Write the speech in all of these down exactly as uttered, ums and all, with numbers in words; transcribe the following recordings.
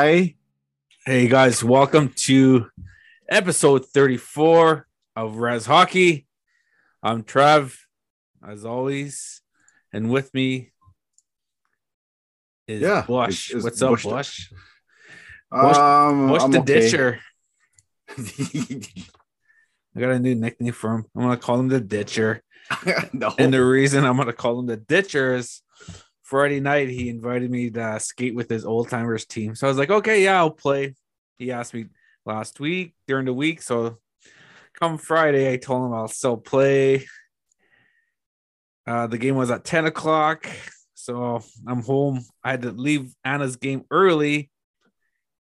Hi. Hey, guys. Welcome to episode thirty-four of Raz Hockey. I'm Trav, as always, and with me is yeah, Blush. It's, it's What's up, Blush? Blush, um, Blush the okay. Ditcher. I got a new nickname for him. I'm going to call him the Ditcher. No. And the reason I'm going to call him the Ditcher is Friday night, he invited me to skate with his old timers team. So I was like, okay, yeah, I'll play. He asked me last week during the week. So come Friday, I told him I'll still play. Uh, the game was at ten o'clock. So I'm home. I had to leave Anna's game early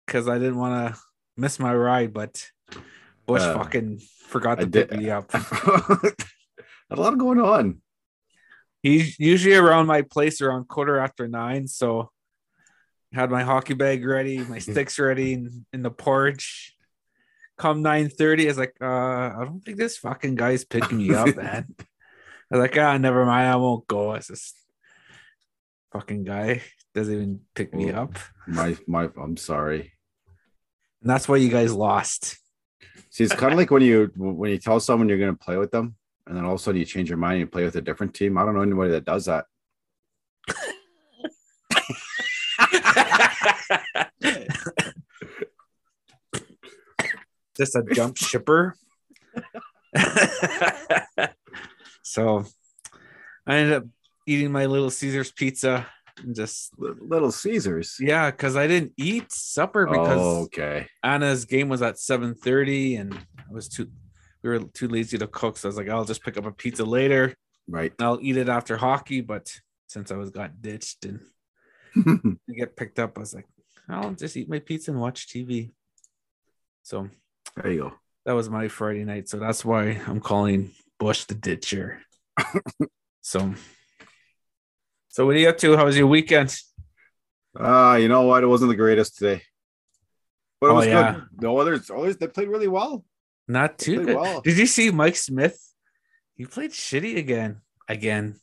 because I didn't want to miss my ride, but Bush uh, fucking forgot to pick me up. A lot going on. He's usually around my place around quarter after nine, so I had my hockey bag ready, my sticks ready in, in the porch. Come nine thirty, I was like, uh, I don't think this fucking guy's picking me up, man. I was like, ah, oh, never mind, I won't go. It's this fucking guy doesn't even pick me oh, up. My, my, I'm sorry. And that's why you guys lost. See, it's kind of like when you when you tell someone you're going to play with them, and then all of a sudden you change your mind and you play with a different team. I don't know anybody that does that. Just a jump shipper. So I ended up eating my Little Caesars pizza and just Little Caesars. Yeah, because I didn't eat supper because oh, okay. Anna's game was at seven thirty and I was too We were too lazy to cook, so I was like, I'll just pick up a pizza later. Right. I'll eat it after hockey, but since I was got ditched and I get picked up, I was like, I'll just eat my pizza and watch T V. So there you go. That was my Friday night, so that's why I'm calling Bush the Ditcher. so, so what are you up to? How was your weekend? Uh, you know what? It wasn't the greatest today, but it oh, was yeah. good. The others, others, they played really well. Not too good. Well. Did you see Mike Smith? He played shitty again. Again.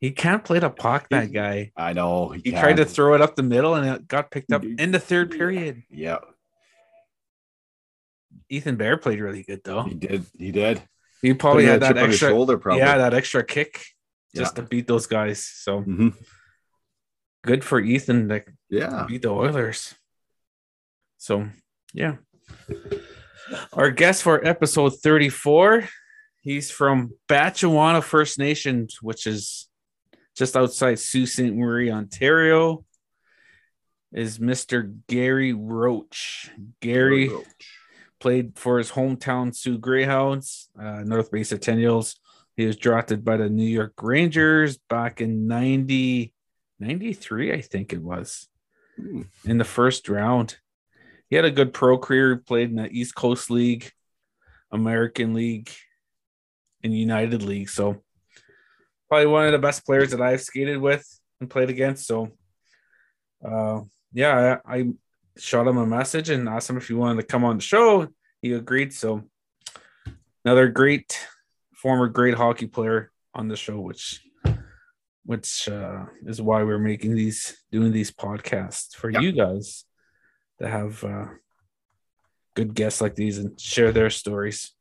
He can't play the puck, that guy. I know. He, he tried to throw it up the middle and it got picked up in the third period. Yeah. Ethan Bear played really good, though. He did. He did. He probably had, had that extra shoulder, probably. Yeah, that extra kick just yeah. to beat those guys. So mm-hmm. good for Ethan to yeah. beat the Oilers. So, yeah. Our guest for episode thirty-four, he's from Batchewana First Nations, which is just outside Sault Ste. Marie, Ontario, is Mister Gary Roach. Gary Roach. Played for his hometown Sioux Greyhounds, uh, North Bay Centennials. He was drafted by the New York Rangers back in ninety, ninety-three, I think it was, Ooh. in the first round. He had a good pro career. He played in the East Coast League, American League, and United League. So probably one of the best players that I've skated with and played against. So, uh, yeah, I, I shot him a message and asked him if he wanted to come on the show. He agreed. So another great, former great hockey player on the show, which which uh, is why we're making these, doing these podcasts for yeah. you guys. To have uh, good guests like these and share their stories.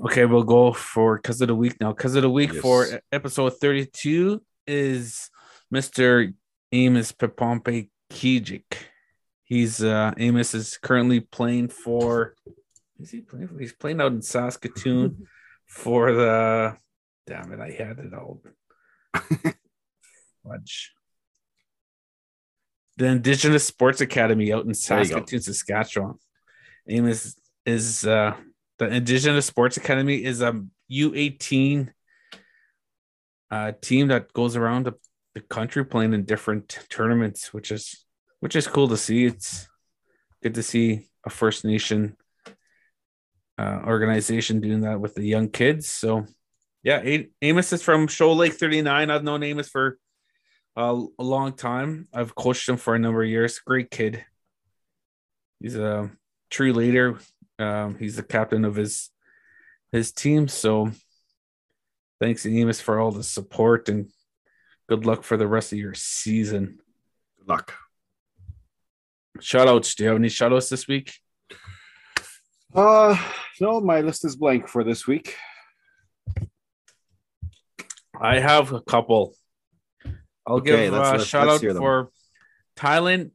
Okay, we'll go for Cuz of the Week now. Cuz of the Week yes. for episode thirty-two is Mister Amos Papompe Kijik. He's uh, Amos is currently playing for. Is he playing for? He's playing out in Saskatoon for the. Damn it! I had it all. Fudge. The Indigenous Sports Academy out in Saskatoon, Saskatchewan. Amos is, is uh, the Indigenous Sports Academy is a U eighteen uh, team that goes around the, the country playing in different tournaments, which is which is cool to see. It's good to see a First Nation uh, organization doing that with the young kids. So, yeah, Amos is from Shoal Lake thirty-nine. I've known Amos for Uh, a long time. I've coached him for a number of years. Great kid. He's a true leader. Um, he's the captain of his his team. So thanks, Amos, for all the support and good luck for the rest of your season. luck. Shoutouts. Do you have any shoutouts this week? Uh, no, my list is blank for this week. I have a couple. I'll okay, give a uh, shout out for Tylan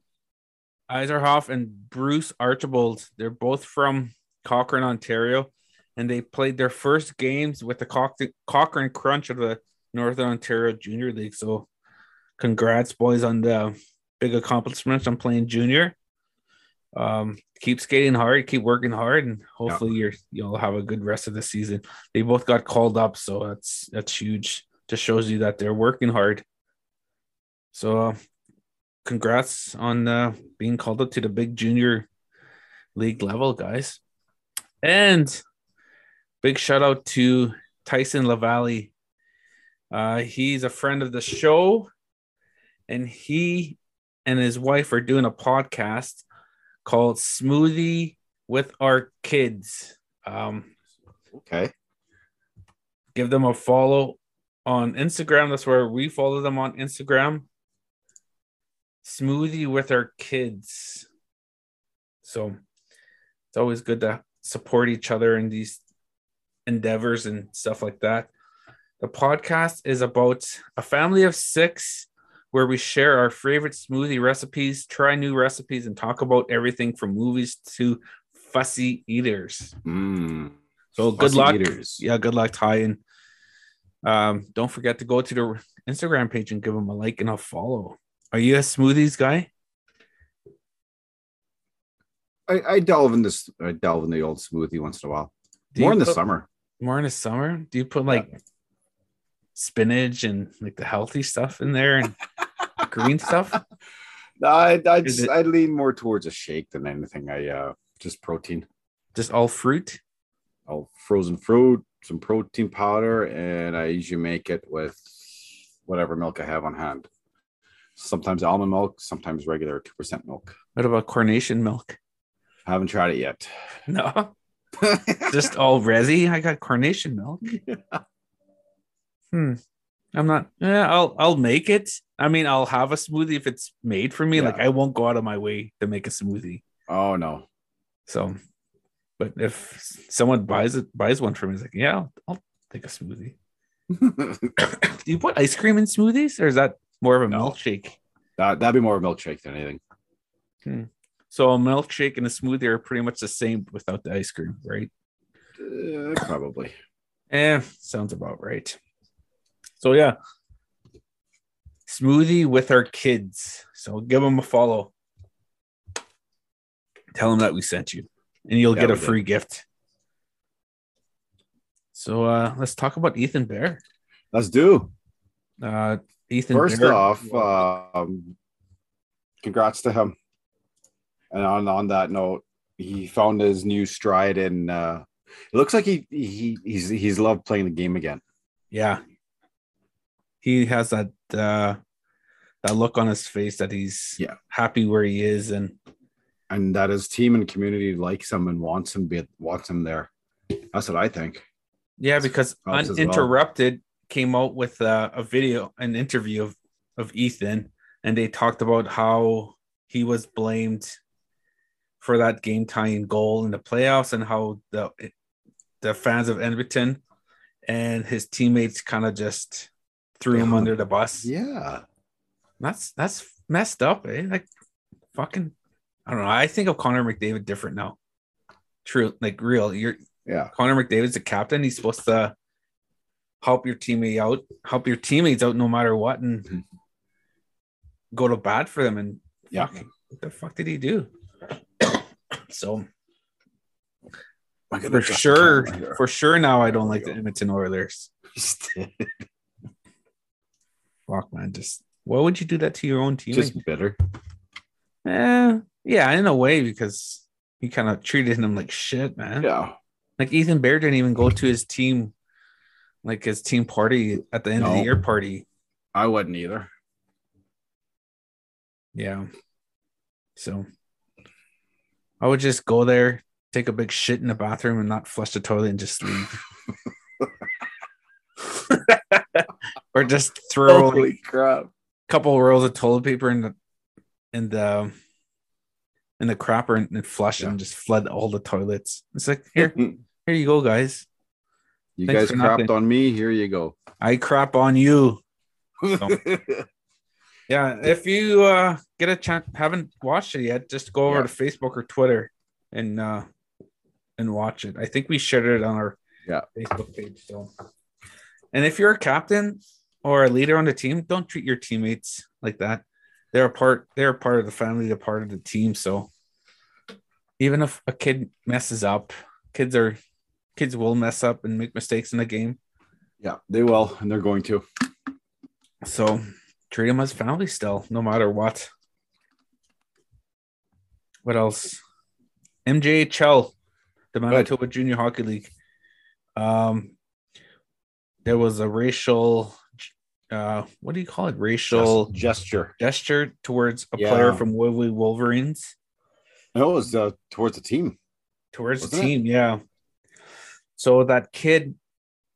Eiserhoff and Bruce Archibald. They're both from Cochrane, Ontario, and they played their first games with the Coch- Cochrane Crunch of the Northern Ontario Junior League. So congrats, boys, on the big accomplishments on playing junior. Um, keep skating hard, keep working hard, and hopefully yeah. you're, you'll have a good rest of the season. They both got called up, so that's that's huge. Just shows you that they're working hard. So uh, congrats on uh, being called up to the big junior league level, guys. And big shout out to Tyson Lavalley. Uh, he's a friend of the show, and he and his wife are doing a podcast called Smoothie with Our Kids. Um, okay. Give them a follow on Instagram. That's where we follow them on Instagram. Smoothie with Our Kids. So it's always good to support each other in these endeavors and stuff like that. The podcast is about a family of six where we share our favorite smoothie recipes, try new recipes, and talk about everything from movies to fussy eaters. Mm, so good luck. Eaters. Yeah, good luck, Ty. And um, don't forget to go to their Instagram page and give them a like and a follow. Are you a smoothies guy? I, I delve in this. I delve in the old smoothie once in a while. Do more in put, the summer. More in the summer? Do you put like... Yeah. spinach and like the healthy stuff in there and green stuff? No, I I just, it... I lean more towards a shake than anything. I uh just protein, just all fruit, all frozen fruit, some protein powder, and I usually make it with whatever milk I have on hand. Sometimes almond milk, sometimes regular two percent milk. What about Carnation milk? I haven't tried it yet. No, just all resi. I got Carnation milk. Yeah. Hmm. I'm not. Yeah, I'll I'll make it. I mean, I'll have a smoothie if it's made for me. Yeah. Like I won't go out of my way to make a smoothie. Oh no. So, but if someone buys it, buys one for me, it's like, yeah, I'll, I'll take a smoothie. Do you put ice cream in smoothies, or is that more of a no. milkshake? That that'd be more of a milkshake than anything. Hmm. So a milkshake and a smoothie are pretty much the same without the ice cream, right? Uh, probably. Eh, sounds about right. So, yeah, Smoothie with Our Kids. So give them a follow. Tell them that we sent you, and you'll yeah, get a free did. gift. So uh, let's talk about Ethan Bear. Let's do. Uh, Ethan First Bear. off, um, congrats to him. And on, on that note, he found his new stride, and uh, it looks like he, he he's he's loved playing the game again. Yeah. He has that uh, that look on his face that he's yeah. happy where he is, and and that his team and community likes him and wants him be, wants him there. That's what I think. Yeah, because That's Uninterrupted well. came out with a, a video, an interview of, of Ethan, and they talked about how he was blamed for that game tying goal in the playoffs, and how the the fans of Edmonton and his teammates kind of just threw him under the bus. Yeah. That's that's messed up, eh? Like fucking I don't know. I think of Connor McDavid different now. True, like real. You're yeah. Connor McDavid's the captain. He's supposed to help your teammate out, help your teammates out no matter what, and mm-hmm. go to bat for them. And yeah, fuck, what the fuck did he do? So for sure, for sure now I don't like the Edmonton Oilers. Fuck, man, just why would you do that to your own team? Just bitter. Eh, yeah, in a way, because he kind of treated him like shit, man. Yeah. Like Ethan Bear didn't even go to his team, like his team party at the end no, of the year party. I wouldn't either. Yeah. So I would just go there, take a big shit in the bathroom and not flush the toilet and just leave. Or just throw a like, couple rolls of toilet paper in the and the and the crapper and it flushed yeah. and just flooded all the toilets. It's like, here, here you go, guys. You Thanks guys crapped nothing. on me. Here you go. I crap on you. So, yeah, if you uh, get a chance, haven't watched it yet, just go over yeah. to Facebook or Twitter and uh, and watch it. I think we shared it on our yeah. Facebook page. So, and if you're a captain or a leader on the team, don't treat your teammates like that. They're a part. They're a part of the family. They're part of the team. So, even if a kid messes up, kids are kids will mess up and make mistakes in the game. Yeah, they will, and they're going to. So, treat them as family still, no matter what. What else? M J H L, the Manitoba Good. Junior Hockey League. Um, there was a racial. Uh, what do you call it? Racial gesture. Gesture towards a yeah. player from Woodley Wolverines. No, it was uh, towards the team. Towards Wasn't the team, it? yeah. So that kid,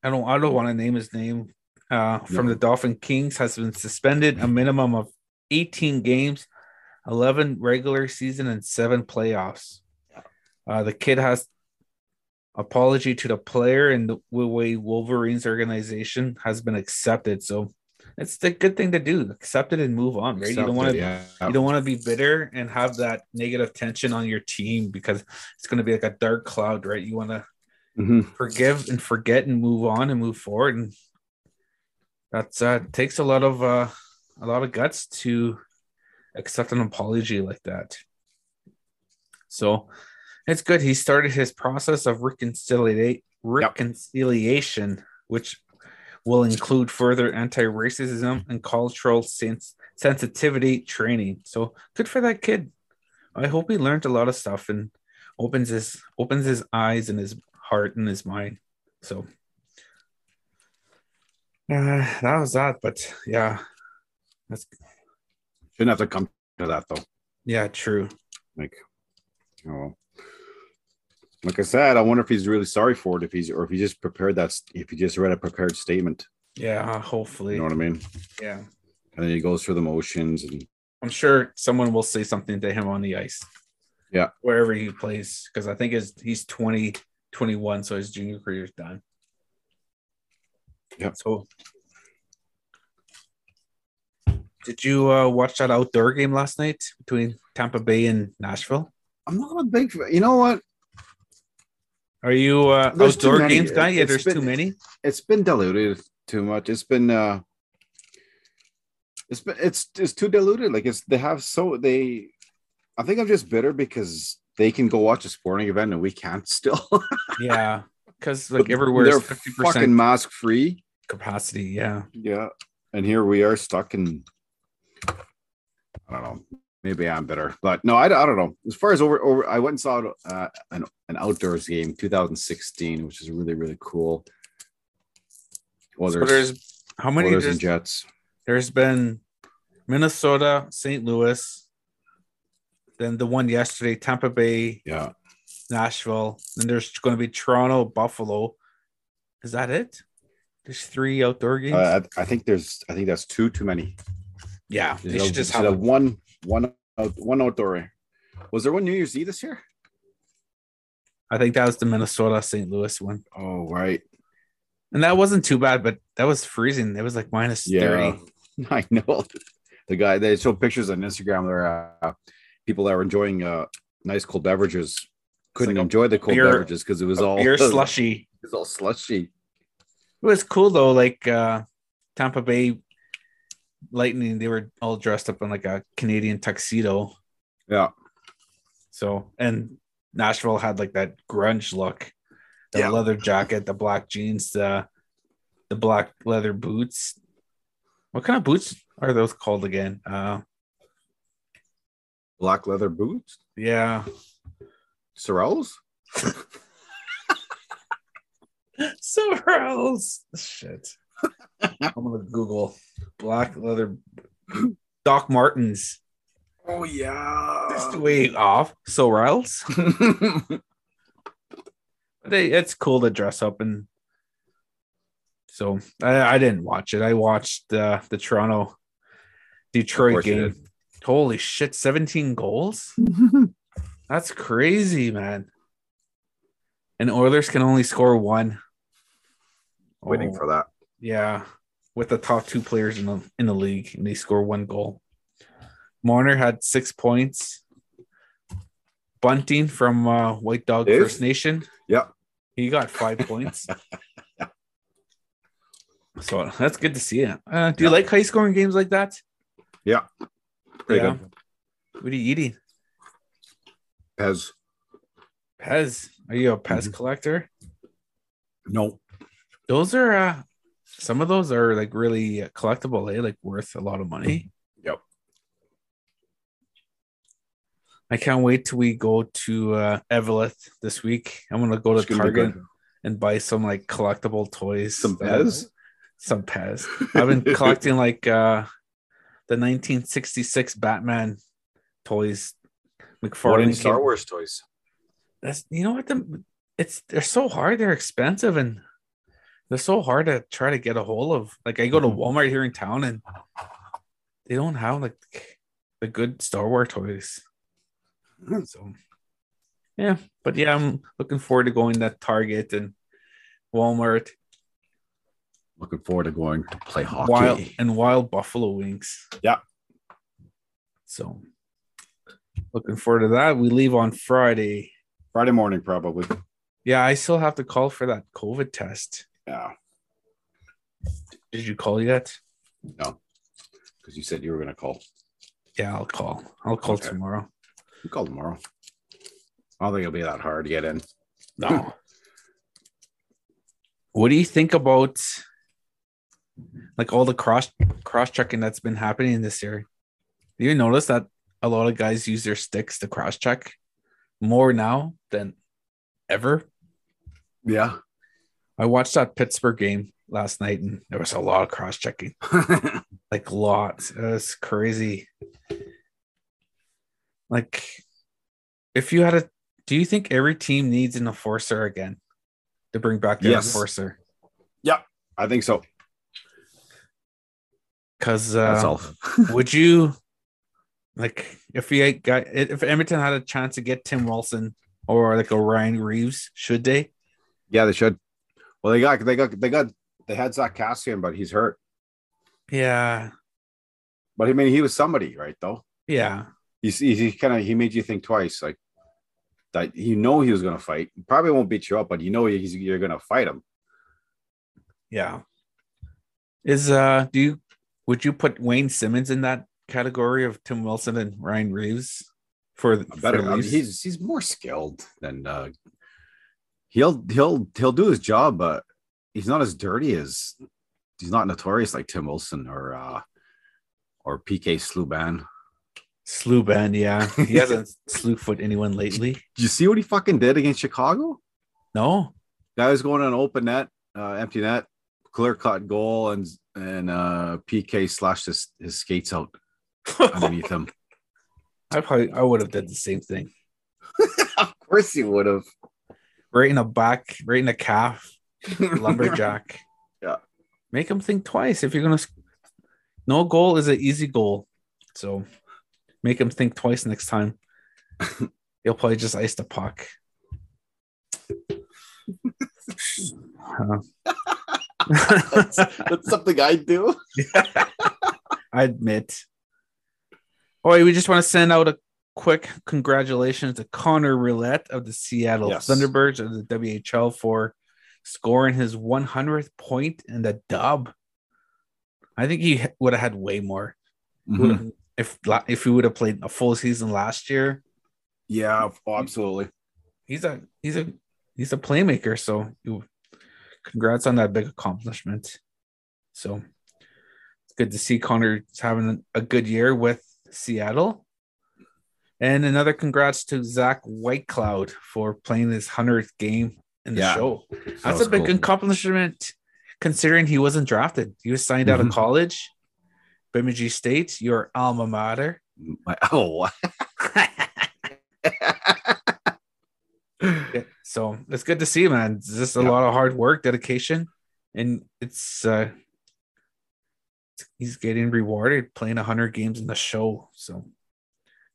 I don't, I don't want to name his name. Uh, from no. the Dolphin Kings has been suspended a minimum of eighteen games, eleven regular season, and seven playoffs. Uh, the kid has apology to the player and the way Wolverines organization has been accepted. So it's the good thing to do. Accept it and move on, right? Accept you don't want to yeah. you don't want to be bitter and have that negative tension on your team because it's going to be like a dark cloud, right? You want to mm-hmm. forgive and forget and move on and move forward, and That's uh takes a lot of uh a lot of guts to accept an apology like that. So it's good. He started his process of reconcilia- reconciliation, yep. which will include further anti-racism and cultural sens- sensitivity training. So good for that kid. I hope he learned a lot of stuff and opens his opens his eyes and his heart and his mind. So. Uh, that was that, but yeah, that's shouldn't have to come to that though. Yeah, true. Like, oh, you know, like I said, I wonder if he's really sorry for it, if he's or if he just prepared that, if he just read a prepared statement. Yeah, hopefully. You know what I mean? Yeah. And then he goes through the motions, and I'm sure someone will say something to him on the ice. Yeah, wherever he plays, because I think his, he's twenty, twenty-one, so his junior career is done. Yeah. So, did you uh, watch that outdoor game last night between Tampa Bay and Nashville? I'm not a big fan. You know what? Are you uh, outdoor games guy? Yeah, there's too many. It's been diluted too much. It's been, uh, it's been, it's it's too diluted. Like it's they have so they. I think I'm just bitter because they can go watch a sporting event and we can't still. Yeah. Because like everywhere they're is fifty percent fucking mask free capacity, yeah, yeah. And here we are stuck in. I don't know. Maybe I'm bitter, but no, I, I don't know. As far as over, over, I went and saw uh, an an outdoors game, two thousand sixteen, which is really really cool. Well, there's, so there's how many there's, and Jets? There's been Minnesota, Saint Louis, then the one yesterday, Tampa Bay, yeah. Nashville, and there's going to be Toronto, Buffalo. Is that it? There's three outdoor games. Uh, I, I think there's. I think that's two too many. Yeah, they should just have one, one, one outdoor. Was there one New Year's Eve this year? I think that was the Minnesota, Saint Louis one. Oh right, and that wasn't too bad, but that was freezing. It was like minus yeah, thirty. I know. The guy they showed pictures on Instagram. There are uh, people that were enjoying uh, nice cold beverages. Couldn't like enjoy the cold beer, beverages because it was all beer slushy. It was all slushy. It was cool though, like uh, Tampa Bay Lightning. They were all dressed up in like a Canadian tuxedo. Yeah. So and Nashville had like that grunge look, the yeah. leather jacket, the black jeans, the the black leather boots. What kind of boots are those called again? Uh, black leather boots. Yeah. Sorrels? Sorrels. Shit. I'm going to Google black leather Doc Martens. Oh, yeah. Just way off. Sorrels. they, it's cool to dress up. And so I, I didn't watch it. I watched uh, the Toronto Detroit game. Holy shit, seventeen goals? That's crazy, man. And Oilers can only score one. Waiting oh, for that. Yeah, with the top two players in the in the league, and they score one goal. Marner had six points. Bunting from uh, White Dog Dave? First Nation. Yep. He got five points. So that's good to see it. Uh, do you yeah. like high scoring games like that? Yeah. Pretty yeah. good. What are you eating? Pez. Pez. Are you a Pez mm-hmm. collector? No. Those are, uh, some of those are like really collectible, eh? Like worth a lot of money. Yep. I can't wait till we go to uh, Eveleth this week. I'm going to go to Target and buy some like collectible toys. Some Pez? Some Pez. I've been collecting like uh, the nineteen sixty-six Batman toys. McFarlane Star Wars toys. That's you know what the it's they're so hard. They're expensive and they're so hard to try to get a hold of. Like I go to Walmart here in town and they don't have like the good Star Wars toys. So yeah, but yeah, I'm looking forward to going to Target and Walmart. Looking forward to going to play hockey. Wild, and wild buffalo wings. Yeah. So looking forward to that. We leave on Friday. Friday morning, probably. Yeah, I still have to call for that COVID test. Yeah. Did you call yet? No. Because you said you were going to call. Yeah, I'll call. I'll call okay. tomorrow. You call tomorrow. I don't think it'll be that hard to get in. No. What do you think about... like all the cross cross checking that's been happening this year? Do you notice that a lot of guys use their sticks to cross check more now than ever? Yeah, I watched that Pittsburgh game last night, and there was a lot of cross checking, like lots. It was crazy. Like, if you had a, do you think every team needs an enforcer again to bring back the yes. enforcer? Yeah, I think so. Because uh, would you like if he got if Edmonton had a chance to get Tim Wilson or like a Ryan Reaves, should they? Yeah, they should. Well, they got they got they got they had Zach Cassian, but he's hurt. Yeah, but I mean, he was somebody, right? Though. Yeah, he's he, he kind of he made you think twice, like that. You know, he was going to fight. Probably won't beat you up, but you know he's you're going to fight him. Yeah. Is uh do you? Would you put Wayne Simmons in that category of Tim Wilson and Ryan Reaves? For, for better, I mean, he's he's more skilled than uh, he'll he'll he'll do his job, but he's not as dirty as he's not notorious like Tim Wilson or uh, or P K Subban. Subban, yeah, he hasn't slew foot anyone lately. Did you see what he fucking did against Chicago? No, guy was going on open net, uh, empty net, clear cut goal, and. And uh, P K slashed his, his skates out underneath him. I probably I would have done the same thing. Of course you would have. Right in the back, right in the calf, lumberjack. Yeah, make him think twice if you're gonna. No goal is an easy goal, so make him think twice next time. He'll probably just ice the puck. uh, that's, that's something I do. Yeah, I admit. All right, we just want to send out a quick congratulations to Connor Roulette of the Seattle yes. Thunderbirds of the W H L for scoring his one hundredth point in the dub. I think he would have had way more mm-hmm. if if he would have played a full season last year. Yeah, absolutely. He's a he's a he's a playmaker, so. He, Congrats on that big accomplishment. So it's good to see Connor's having a good year with Seattle. And another congrats to Zach Whitecloud for playing his one hundredth game in the yeah, show. That's that a big cool. accomplishment considering he wasn't drafted. He was signed mm-hmm. out of college, Bemidji State, your alma mater. My, oh, yeah, so it's good to see, man. It's just a yeah. lot of hard work, dedication, and it's uh, he's getting rewarded playing one hundred games in the show. So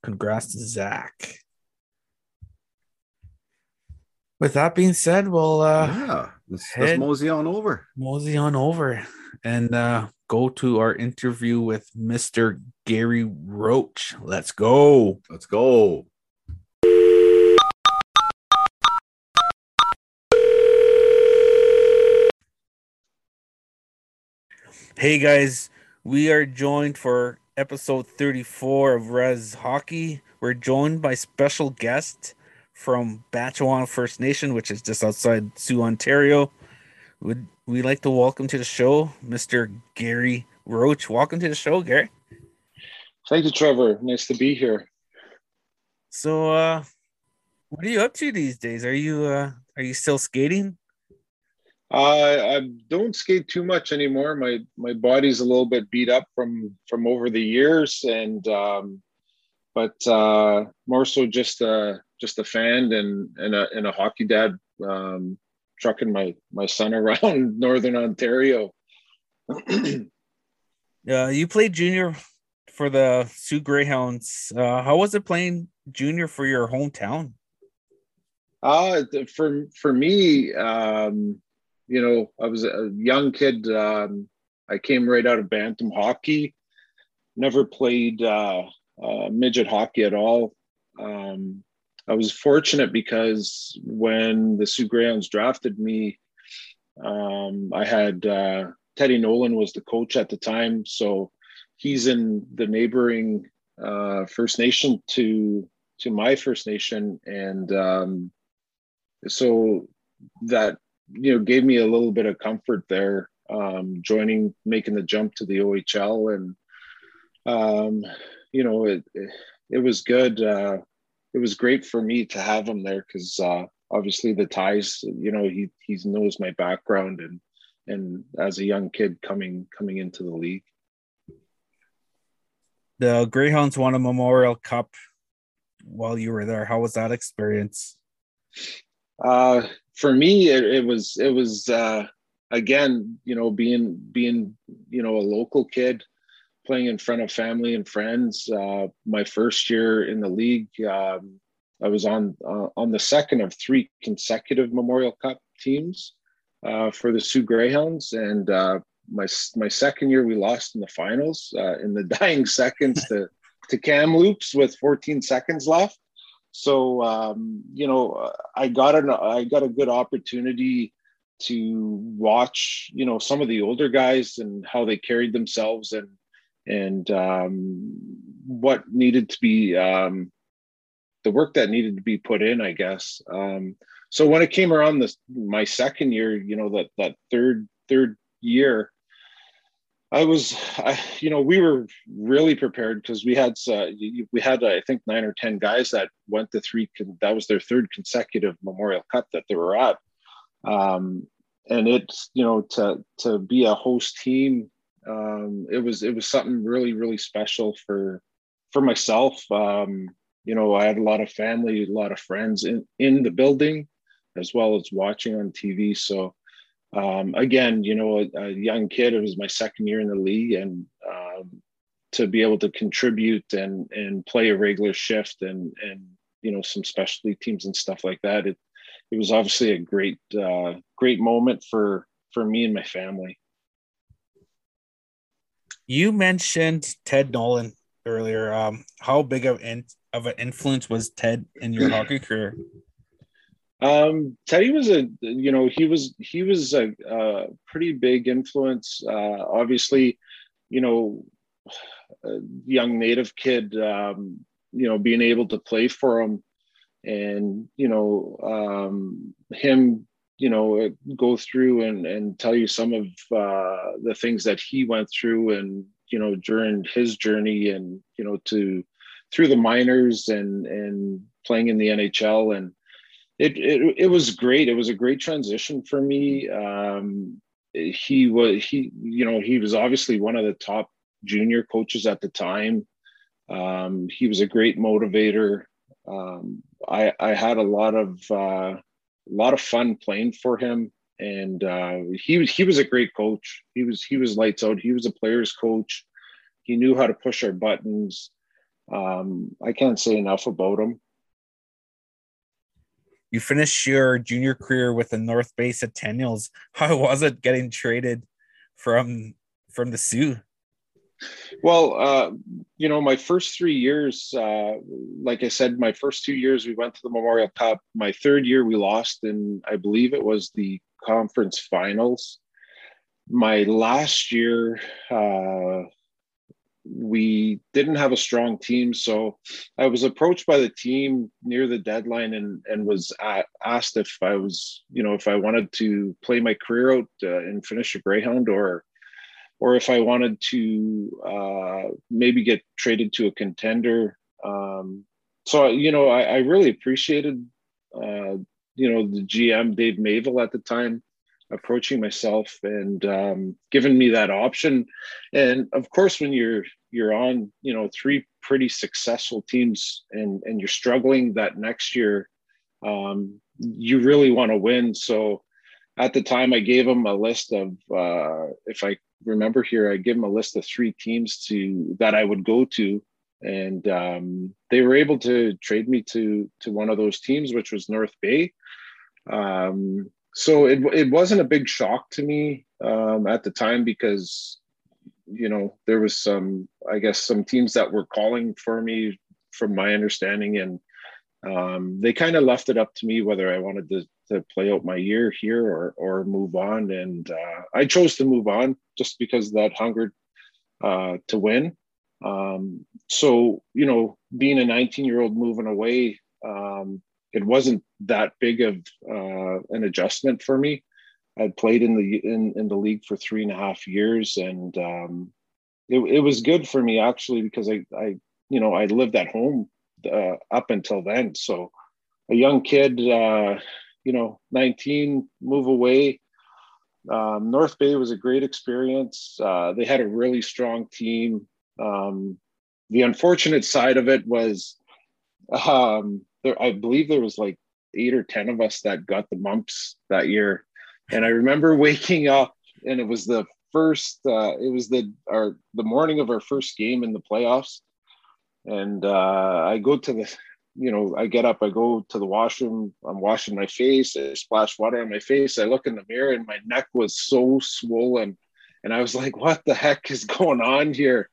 Congrats to Zach. With that being said, we'll uh, yeah, let's, head, let's mosey on over. Mosey on over and uh, go to our interview with Mister Gary Roach. Let's go. Let's go. Hey guys, we are joined for episode thirty-four of Raz Hockey. We're joined by special guest from Batchewana First Nation, which is just outside Sioux, Ontario. Would we like to welcome to the show, Mister Gary Roach. Welcome to the show, Gary. Thank you, Trevor. Nice to be here. So, uh, what are you up to these days? Are you uh, are you still skating? Uh, I don't skate too much anymore. My my body's a little bit beat up from from over the years, and um, but uh, more so just a just a fan and and a, and a hockey dad, um, trucking my my son around Northern Ontario. Yeah, uh, you played junior for the Sioux Greyhounds. Uh, how was it playing junior for your hometown? Uh for for me. Um, You know, I was a young kid. Um, I came right out of Bantam hockey. Never played uh, uh, midget hockey at all. Um, I was fortunate because when the Sioux Greyhounds drafted me, um, I had uh, Teddy Nolan was the coach at the time. So he's in the neighboring uh, First Nation to to my First Nation. And um, so that, you know, gave me a little bit of comfort there, um, joining, making the jump to the O H L. And, um, you know, it, it was good. Uh, it was great for me to have him there. Cause, uh, obviously the ties, you know, he, he knows my background and, and as a young kid coming, coming into the league. The Greyhounds won a Memorial Cup while you were there. How was that experience? Uh, For me, it, it was it was uh, again, you know, being being you know a local kid, playing in front of family and friends. Uh, my first year in the league, um, I was on uh, on the second of three consecutive Memorial Cup teams uh, for the Sioux Greyhounds, and uh, my my second year we lost in the finals uh, in the dying seconds to to Kamloops with fourteen seconds left. So, um, you know, I got an, I got a good opportunity to watch, you know, some of the older guys and how they carried themselves and, and um, what needed to be, um, the work that needed to be put in, I guess. Um, so when it came around this, my second year, you know, that, that third, third year, I was, I, you know, we were really prepared because we had, uh, we had, I think, nine or ten guys that went to three, that was their third consecutive Memorial Cup that they were at. Um, and it's, you know, to, to be a host team, um, it was, it was something really, really special for, for myself. Um, you know, I had a lot of family, a lot of friends in, in the building as well as watching on T V. So, Um, again, you know, a, a young kid, it was my second year in the league and um, to be able to contribute and, and play a regular shift and, and, you know, some specialty teams and stuff like that. It, it was obviously a great, uh, great moment for, for me and my family. You mentioned Ted Nolan earlier. Um, how big of an, of an influence was Ted in your hockey career? Um, Teddy was a, you know, he was, he was a, a pretty big influence. Uh, obviously, you know, a young native kid, um, you know, being able to play for him and, you know, um, him, you know, go through and, and tell you some of, uh, the things that he went through and, you know, during his journey and, you know, to, through the minors and, and playing in the N H L and, It, it it was great. It was a great transition for me. Um, he was he you know he was obviously one of the top junior coaches at the time. Um, he was a great motivator. Um, I I had a lot of uh, a lot of fun playing for him, and uh, he he was a great coach. He was he was lights out. He was a player's coach. He knew how to push our buttons. um, I can't say enough about him. You finished your junior career with the North Bay Centennials. How was it getting traded from from the Sioux? Well, uh, you know, my first three years, uh, like I said, my first two years, we went to the Memorial Cup. My third year, we lost in, I believe it was the conference finals. My last year, uh, we didn't have a strong team. So I was approached by the team near the deadline and, and was asked if I was, you know, if I wanted to play my career out uh, and finish a Greyhound, or or if I wanted to uh, maybe get traded to a contender. Um, so, you know, I, I really appreciated, uh, you know, the G M, Dave Mayville at the time, approaching myself and um, giving me that option. And of course, when you're you're on, you know, three pretty successful teams and, and you're struggling that next year, um, you really want to win. So at the time, I gave them a list of, uh, if I remember here, I gave them a list of three teams to that I would go to, and um, they were able to trade me to to one of those teams, which was North Bay. Um, so it it wasn't a big shock to me um, at the time, because, you know, there was some, I guess, some teams that were calling for me, from my understanding, and um, they kind of left it up to me whether I wanted to to play out my year here or or move on. And uh, I chose to move on just because of that hunger uh, to win. Um, so, you know, being a nineteen-year-old moving away, um, it wasn't that big of uh, an adjustment for me. I'd played in the in, in the league for three and a half years, and um, it, it was good for me, actually, because I, I you know, I lived at home uh, up until then. So a young kid, uh, you know, nineteen, move away. Um, North Bay was a great experience. Uh, they had a really strong team. Um, the unfortunate side of it was um, there, I believe there was like eight or ten of us that got the mumps that year. And I remember waking up, and it was the first, uh, it was the, our, the morning of our first game in the playoffs. And uh, I go to the, you know, I get up, I go to the washroom, I'm washing my face, I splash water on my face, I look in the mirror, and my neck was so swollen. And I was like, what the heck is going on here?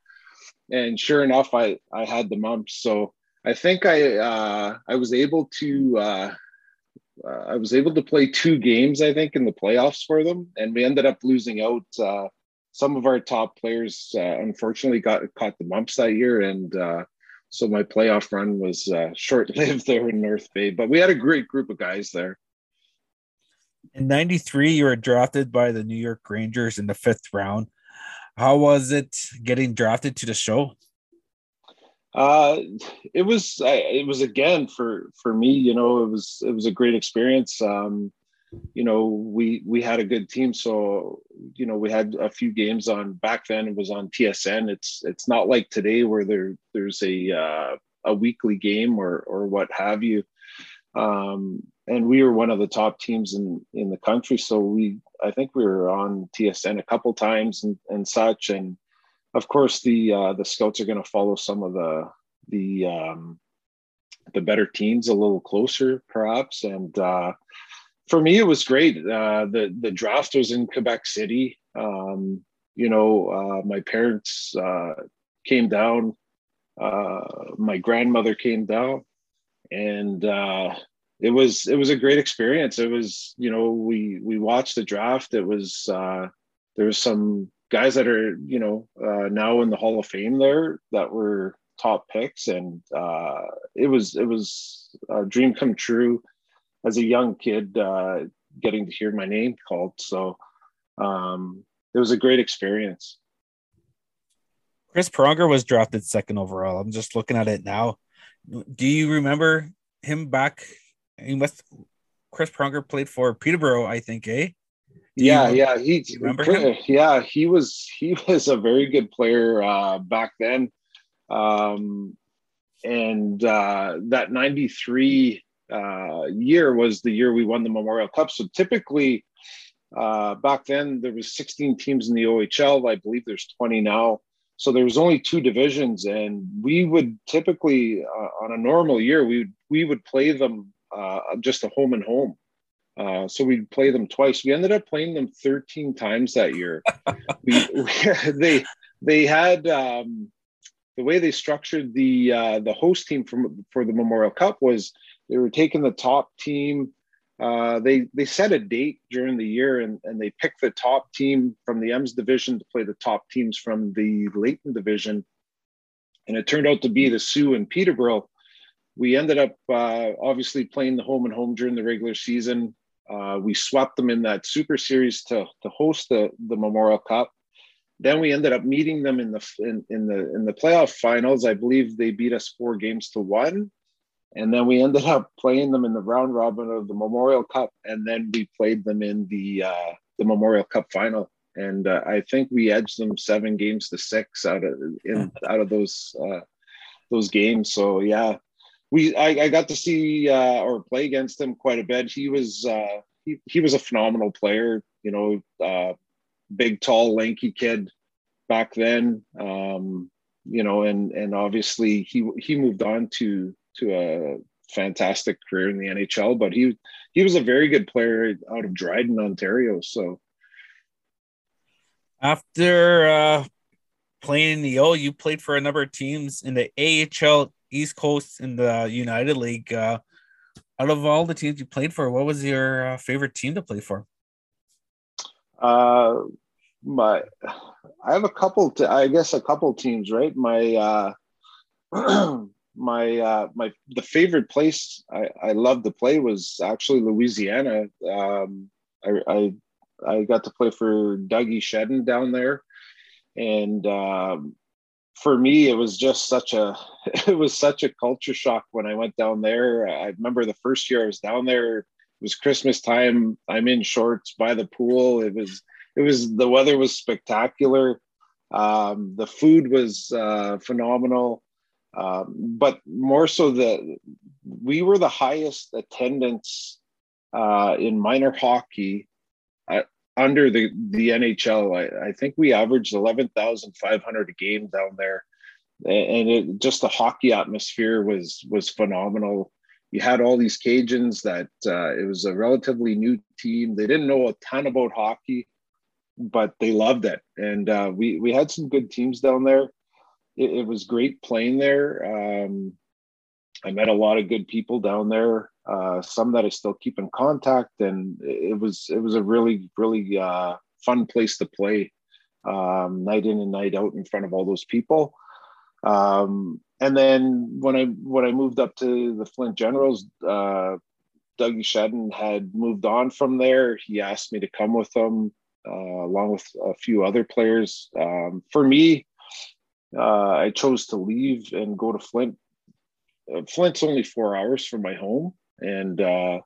And sure enough, I, I had the mumps. So I think I, uh, I was able to, uh, uh, I was able to play two games, I think, in the playoffs for them. And we ended up losing out. Uh, some of our top players, uh, unfortunately, got caught the mumps that year. And, uh, So my playoff run was uh, short-lived there in North Bay, but we had a great group of guys there. In ninety-three, you were drafted by the New York Rangers in the fifth round. How was it getting drafted to the show? Uh, it was, I, it was again, for, for me, you know, it was, it was a great experience. Um, you know, we, we had a good team. So, you know, we had a few games on, back then it was on T S N. It's, it's not like today where there, there's a, uh, a weekly game or, or what have you. Um, and we were one of the top teams in, in the country. So we, I think we were on T S N a couple times and, and such. And of course the, uh, the scouts are going to follow some of the, the, um, the better teams a little closer perhaps. And, uh, for me, it was great. Uh, the the draft was in Quebec City. Um, you know, uh, my parents uh, came down. Uh, my grandmother came down, and uh, it was it was a great experience. It was, you know, we we watched the draft. It was uh, there was some guys that are, you know, uh, now in the Hall of Fame there that were top picks, and uh, it was it was a dream come true. As a young kid, uh, getting to hear my name called. So um, it was a great experience. Chris Pronger was drafted second overall. I'm just looking at it now. Do you remember him back? He must, Chris Pronger played for Peterborough, I think, eh? Do yeah, you, yeah. He, do you remember him? Yeah, he was, he was a very good player uh, back then. Um, and uh, that ninety-three Uh, year was the year we won the Memorial Cup. So typically uh, back then there was sixteen teams in the O H L. I believe there's twenty now. So there was only two divisions, and we would typically, uh, on a normal year, we would, we would play them uh, just a home and home. Uh, so we'd play them twice. We ended up playing them thirteen times that year. we, we, they they had um, the way they structured the uh, the host team for for the Memorial Cup was they were taking the top team. Uh, they they set a date during the year, and, and they picked the top team from the M's division to play the top teams from the Leighton division. And it turned out to be the Sioux and Peterborough. We ended up uh, obviously playing the home and home during the regular season. Uh, we swept them in that Super Series to to host the, the Memorial Cup. Then we ended up meeting them in the in, in the in the playoff finals. I believe they beat us four games to one. And then we ended up playing them in the round robin of the Memorial Cup, and then we played them in the uh, the Memorial Cup final. And uh, I think we edged them seven games to six out of in, out of those uh, those games. So yeah, we I, I got to see uh, or play against him quite a bit. He was uh, he he was a phenomenal player. You know, uh, big, tall, lanky kid back then. Um, you know, and and obviously he he moved on to. to a fantastic career in the N H L, but he he was a very good player out of Dryden, Ontario. So after uh, playing in the O, you played for a number of teams in the A H L East Coast in the United League. Uh, out of all the teams you played for, what was your uh, favorite team to play for? Uh, my, I have a couple, te- I guess a couple teams, right? My, uh, My uh, my the favorite place I, I loved to play was actually Louisiana. Um, I, I I got to play for Dougie Shedden down there, and um, for me it was just such a it was such a culture shock when I went down there. I remember the first year I was down there. It was Christmas time. I'm in shorts by the pool. It was it was the weather was spectacular. Um, the food was uh, phenomenal. Um, but more so the, we were the highest attendance uh, in minor hockey uh, under the, the N H L. I, I think we averaged eleven thousand five hundred a game down there. And it, just the hockey atmosphere was, was phenomenal. You had all these Cajuns that uh, it was a relatively new team. They didn't know a ton about hockey, but they loved it. And uh, we, we had some good teams down there. It was great playing there. Um, I met a lot of good people down there. Uh, some that I still keep in contact, and it was it was a really really uh, fun place to play, um, night in and night out in front of all those people. Um, and then when I when I moved up to the Flint Generals, uh, Dougie Shedden had moved on from there. He asked me to come with him, uh, along with a few other players. Um, for me. Uh, I chose to leave and go to Flint. Uh, Flint's only four hours from my home, and uh,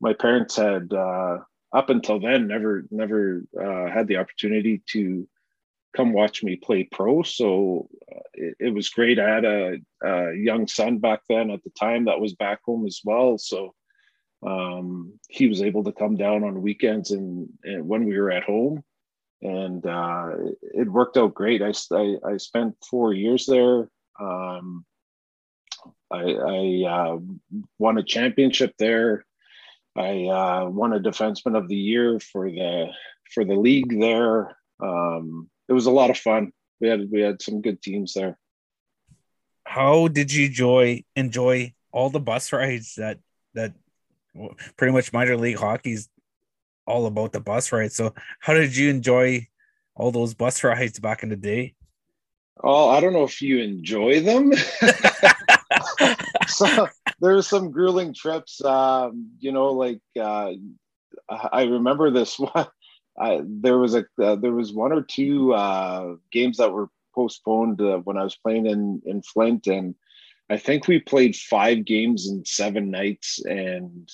my parents had, uh, up until then, never never uh, had the opportunity to come watch me play pro. So uh, it, it was great. I had a, a young son back then at the time that was back home as well. So um, he was able to come down on weekends and, and when we were at home. And uh, it worked out great. I, I, I spent four years there. Um, I, I uh, won a championship there. I uh, won a defenseman of the year for the for the league there. Um, it was a lot of fun. We had we had some good teams there. How did you enjoy enjoy all the bus rides that that pretty much minor league hockey's all about the bus ride? So how did you enjoy all those bus rides back in the day? Oh, I don't know if you enjoy them. So there were some grueling trips. Um, you know, like uh, I remember this one. I, there was a uh, there was one or two uh, games that were postponed uh, when I was playing in in Flint, and I think we played five games in seven nights and.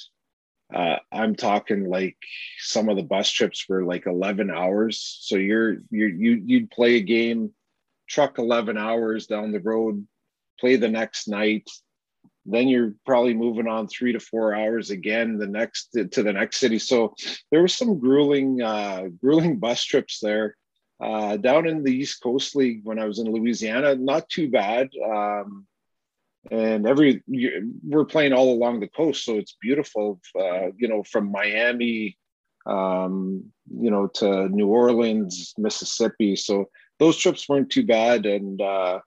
Uh, I'm talking like some of the bus trips were like eleven hours. So you're, you're, you, you'd play a game, truck eleven hours down the road, play the next night. Then you're probably moving on three to four hours again, the next to the next city. So there were some grueling, uh, grueling bus trips there. Uh, down in the East Coast League when I was in Louisiana, not too bad. Um, and every year, we're playing all along the coast, so it's beautiful. Uh, you know, from Miami, um, you know, to New Orleans, Mississippi. So those trips weren't too bad, and uh,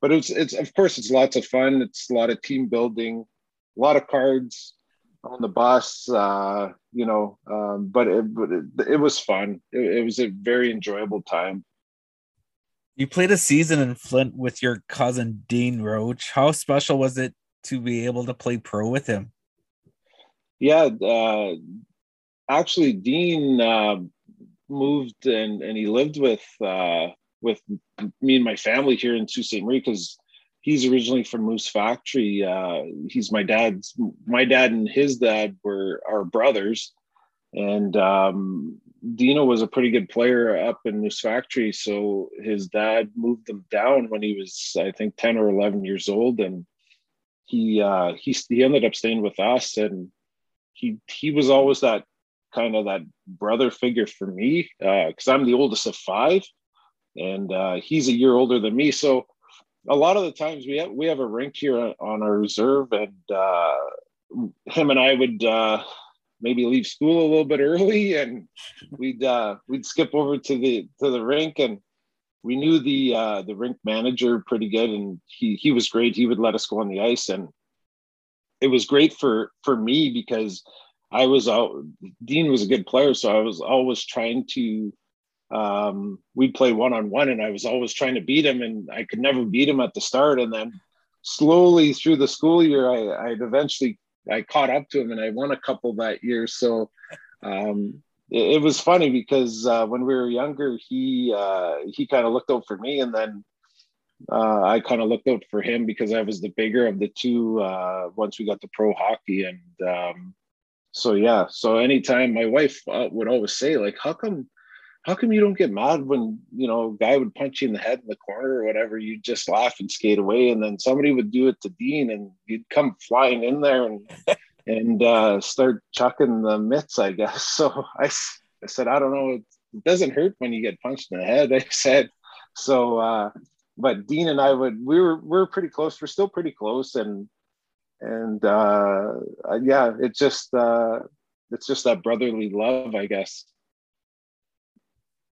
but it's it's of course it's lots of fun. It's a lot of team building, a lot of cards on the bus, uh, you know, um, but, it, but it, it was fun. It, it was a very enjoyable time. You played a season in Flint with your cousin, Dean Roach. How special was it to be able to play pro with him? Yeah, uh, actually Dean uh, moved and, and he lived with, uh, with me and my family here in Sault Ste. Marie, because he's originally from Moose Factory. Uh, he's my dad's, my dad and his dad were our brothers. And um, Dino was a pretty good player up in Moose Factory. So his dad moved him down when he was, I think, ten or eleven years old. And he, uh, he, he ended up staying with us. And he, he was always that kind of that brother figure for me, uh, cause I'm the oldest of five and uh, he's a year older than me. So a lot of the times we have, we have a rink here on our reserve, and uh, him and I would uh, maybe leave school a little bit early, and we'd uh, we'd skip over to the to the rink, and we knew the uh, the rink manager pretty good, and he he was great. He would let us go on the ice, and it was great for for me because I was out. Dean was a good player, so I was always trying to. Um, we'd play one-on-one and I was always trying to beat him, and I could never beat him at the start. And then slowly through the school year, I, I'd eventually, I caught up to him and I won a couple that year. So, um, it, it was funny because, uh, when we were younger, he, uh, he kind of looked out for me, and then, uh, I kind of looked out for him because I was the bigger of the two, uh, once we got to pro hockey. And, um, so yeah, so anytime my wife uh, would always say like, how come, how come you don't get mad when, you know, a guy would punch you in the head in the corner or whatever? You just laugh and skate away. And then somebody would do it to Dean and you'd come flying in there and, and uh, start chucking the mitts, I guess. So I, I said, I don't know. It doesn't hurt when you get punched in the head, I said. So, uh, but Dean and I would, we were, we were pretty close. We're still pretty close. And, and uh, yeah, it's just, uh, it's just that brotherly love, I guess.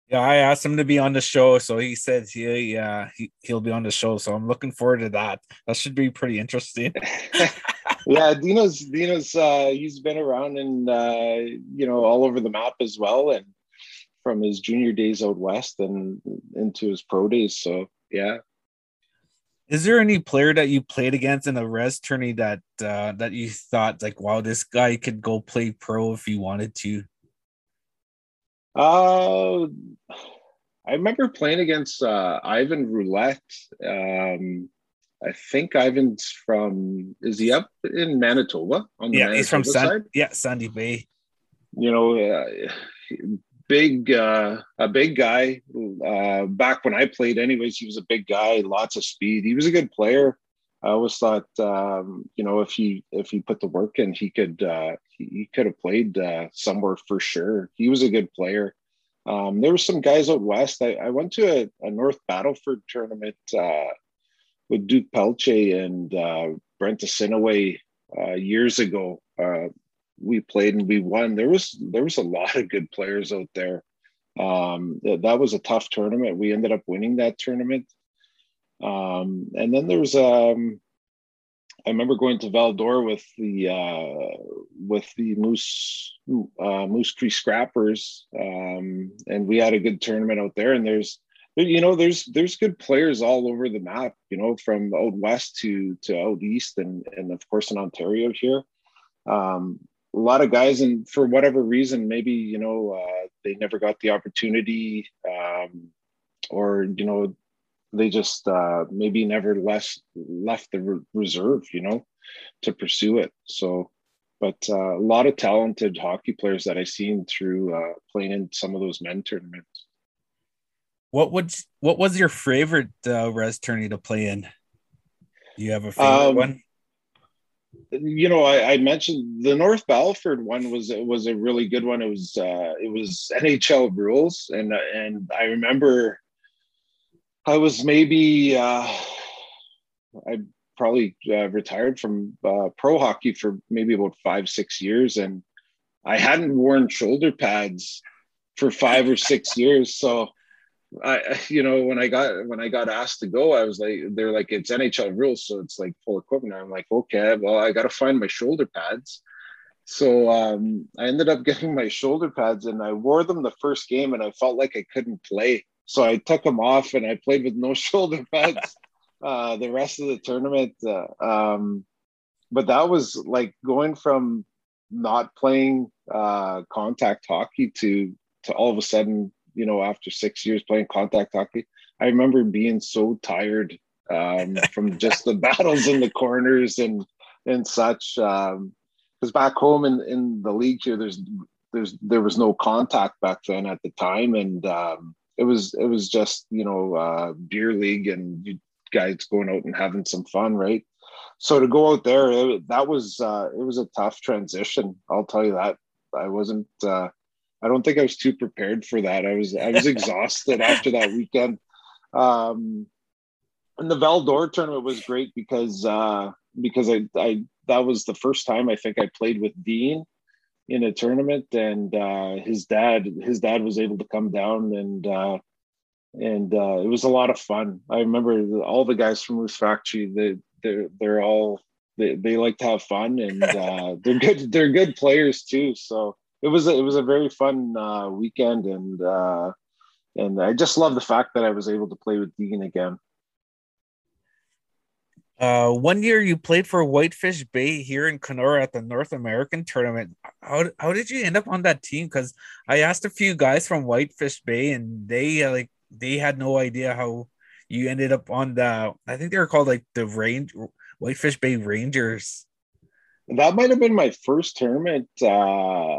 Yeah, I asked him to be on the show, so he says he uh he, he'll be on the show. So I'm looking forward to that. That should be pretty interesting. Yeah, Dino's Dino's uh, he's been around and uh, you know, all over the map as well, and from his junior days out west and into his pro days. So yeah. Is there any player that you played against in a res tourney that uh, that you thought like, wow, this guy could go play pro if he wanted to? Uh, I remember playing against uh, Ivan Roulette. Um, I think Ivan's from, is he up in Manitoba? On the yeah, Manitoba he's from side? San, yeah, Sandy Bay. You know, uh, big, uh, a big guy. Uh, back when I played anyways, he was a big guy, lots of speed. He was a good player. I always thought, um, you know, if he if he put the work in, he could uh, he, he could have played uh, somewhere for sure. He was a good player. Um, there were some guys out west. I, I went to a, a North Battleford tournament uh, with Duke Pelche and uh, Brent Asinaway uh, years ago. Uh, we played and we won. There was there was a lot of good players out there. Um, th- that was a tough tournament. We ended up winning that tournament. Um, and then there's, um, I remember going to Val-d'Or with the, uh, with the Moose, uh, Moose Creek Scrappers. Um, and we had a good tournament out there, and there's, you know, there's, there's good players all over the map, you know, from out west to, to out east. And, and of course in Ontario here, um, a lot of guys, and for whatever reason, maybe, you know, uh, they never got the opportunity, um, or, you know, they just uh, maybe never left, left the re- reserve, you know, to pursue it. So, but uh, a lot of talented hockey players that I've seen through uh, playing in some of those men tournaments. What would, what was your favorite uh, res tourney to play in? Do you have a favorite um, one? you know, I, I mentioned the North Balfour one was was a really good one. It was uh, it was N H L rules, and and I remember I was maybe uh, I probably uh, retired from uh, pro hockey for maybe about five six years, and I hadn't worn shoulder pads for five or six years, so. I, you know, when I got, when I got asked to go, I was like, they're like, it's N H L rules. So it's like full equipment. I'm like, okay, well, I got to find my shoulder pads. So um, I ended up getting my shoulder pads and I wore them the first game and I felt like I couldn't play. So I took them off and I played with no shoulder pads uh, the rest of the tournament. Uh, um, but that was like going from not playing uh, contact hockey to, to all of a sudden, you know, after six years playing contact hockey, I remember being so tired um, from just the battles in the corners and, and such. Because um, back home in, in the league here, there's, there's, there was no contact back then at the time. And um, it was, it was just, you know, uh, beer league and you guys going out and having some fun. Right. So to go out there, it, that was, uh, it was a tough transition. I'll tell you that. I wasn't, uh, I don't think I was too prepared for that. I was I was exhausted after that weekend. Um, and the Val-d'Or tournament was great because uh, because I, I that was the first time I think I played with Dean in a tournament, and uh, his dad his dad was able to come down and uh, and uh, it was a lot of fun. I remember all the guys from Moose Factory. They they're, they're all they, they like to have fun and uh, they're good they're good players too. So. It was a, it was a very fun uh, weekend, and uh, and I just love the fact that I was able to play with Deegan again. Uh, one year you played for Whitefish Bay here in Kenora at the North American tournament. How how did you end up on that team? Because I asked a few guys from Whitefish Bay, and they uh, like they had no idea how you ended up on the. I think they were called like the Range Whitefish Bay Rangers. That might have been my first tournament uh,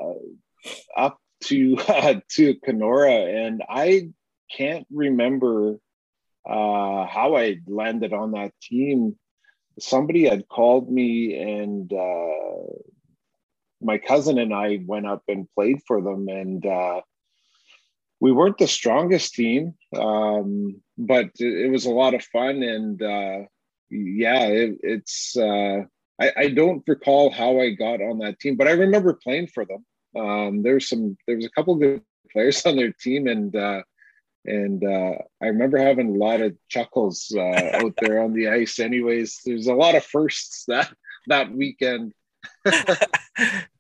up to uh, to Kenora, and I can't remember uh, how I landed on that team. Somebody had called me, and uh, my cousin and I went up and played for them, and uh, we weren't the strongest team, um, but it, it was a lot of fun, and uh, yeah, it, it's... Uh, I, I don't recall how I got on that team, but I remember playing for them. Um, there was some, there was a couple of good players on their team, and uh, and uh, I remember having a lot of chuckles uh, out there on the ice. Anyways, there's a lot of firsts that that weekend.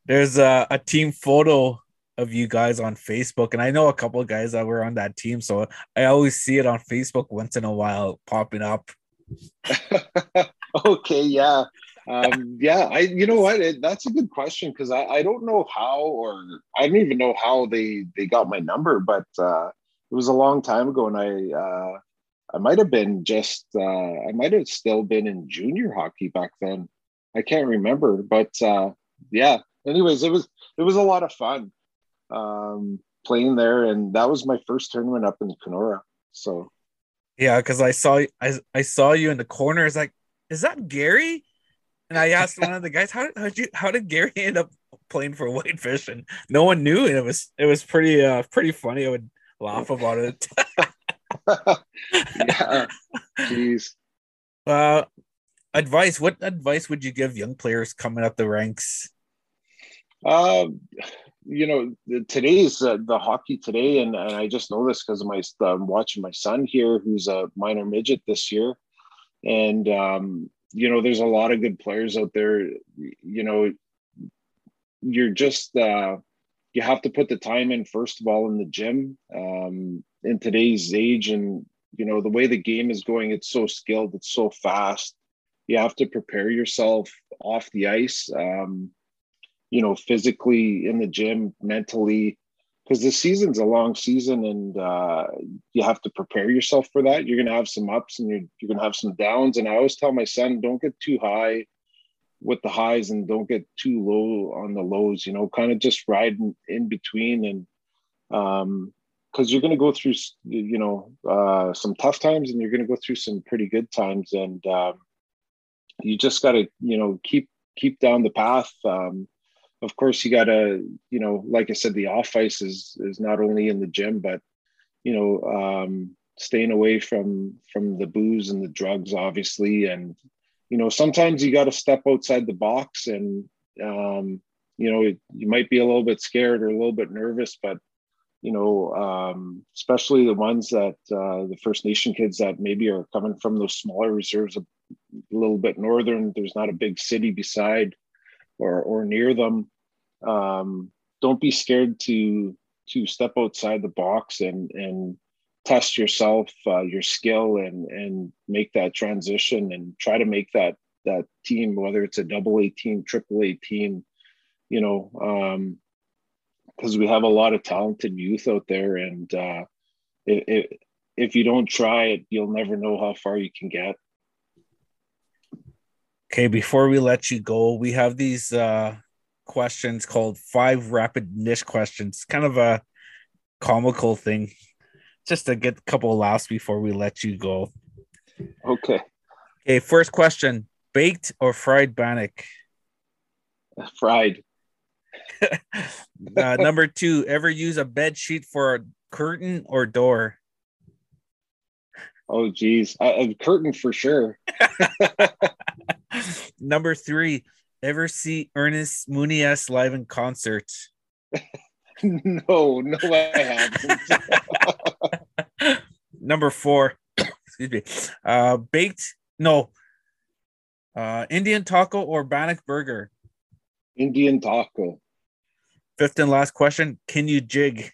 There's a, a team photo of you guys on Facebook, and I know a couple of guys that were on that team, so I always see it on Facebook once in a while popping up. Okay, yeah. Um, yeah, I, you know what, it, that's a good question. Cause I, I don't know how, or I don't even know how they, they got my number, but, uh, it was a long time ago, and I, uh, I might've been just, uh, I might've still been in junior hockey back then. I can't remember, but, uh, yeah, anyways, it was, it was a lot of fun, um, playing there. And that was my first tournament up in Kenora. So. Yeah. Cause I saw, I, I saw you in the corner. It's like, is that Gary? And I asked one of the guys, how did you, how did Gary end up playing for Whitefish? And no one knew. And it was, it was pretty, uh, pretty funny. I would laugh about it. Yeah. Jeez. Uh, advice. What advice would you give young players coming up the ranks? Um, you know, today's uh, the hockey today. And, and I just know this because my, I'm watching my son here, who's a minor midget this year. And, um, you know, there's a lot of good players out there. You know, you're just, uh, you have to put the time in, first of all, in the gym, um, in today's age. And, you know, the way the game is going, it's so skilled, it's so fast. You have to prepare yourself off the ice, um, you know, physically in the gym, mentally, because the season's a long season, and uh, you have to prepare yourself for that. You're going to have some ups, and you're, you're going to have some downs. And I always tell my son, don't get too high with the highs and don't get too low on the lows, you know, kind of just ride in, in between. And um, cause you're going to go through, you know, uh, some tough times, and you're going to go through some pretty good times. And um, you just got to, you know, keep, keep down the path. Um, of course, you got to, you know, like I said, the off ice is, is not only in the gym, but, you know, um, staying away from, from the booze and the drugs, obviously. And, you know, sometimes you got to step outside the box and, um, you know, it, you might be a little bit scared or a little bit nervous, but, you know, um, especially the ones that uh, the First Nation kids that maybe are coming from those smaller reserves, a little bit northern, there's not a big city beside or or near them. Um, don't be scared to to step outside the box and and test yourself, uh, your skill, and and make that transition and try to make that that team, whether it's a double A team, triple A team, you know. Um, because we have a lot of talented youth out there, and uh, it, it, if you don't try it, you'll never know how far you can get. Okay, before we let you go, we have these uh, questions called five rapid niche questions. Kind of a comical thing, just to get a couple of laughs before we let you go. Okay. Okay, first question, baked or fried bannock? Fried. uh, number two, ever use a bed sheet for a curtain or door? Oh, geez. A, a curtain for sure. Number three, ever see Ernest Munias live in concert? No, no, I haven't. Number four, excuse me, uh, baked, no, uh, Indian taco or bannock burger? Indian taco. Fifth and last question, can you jig?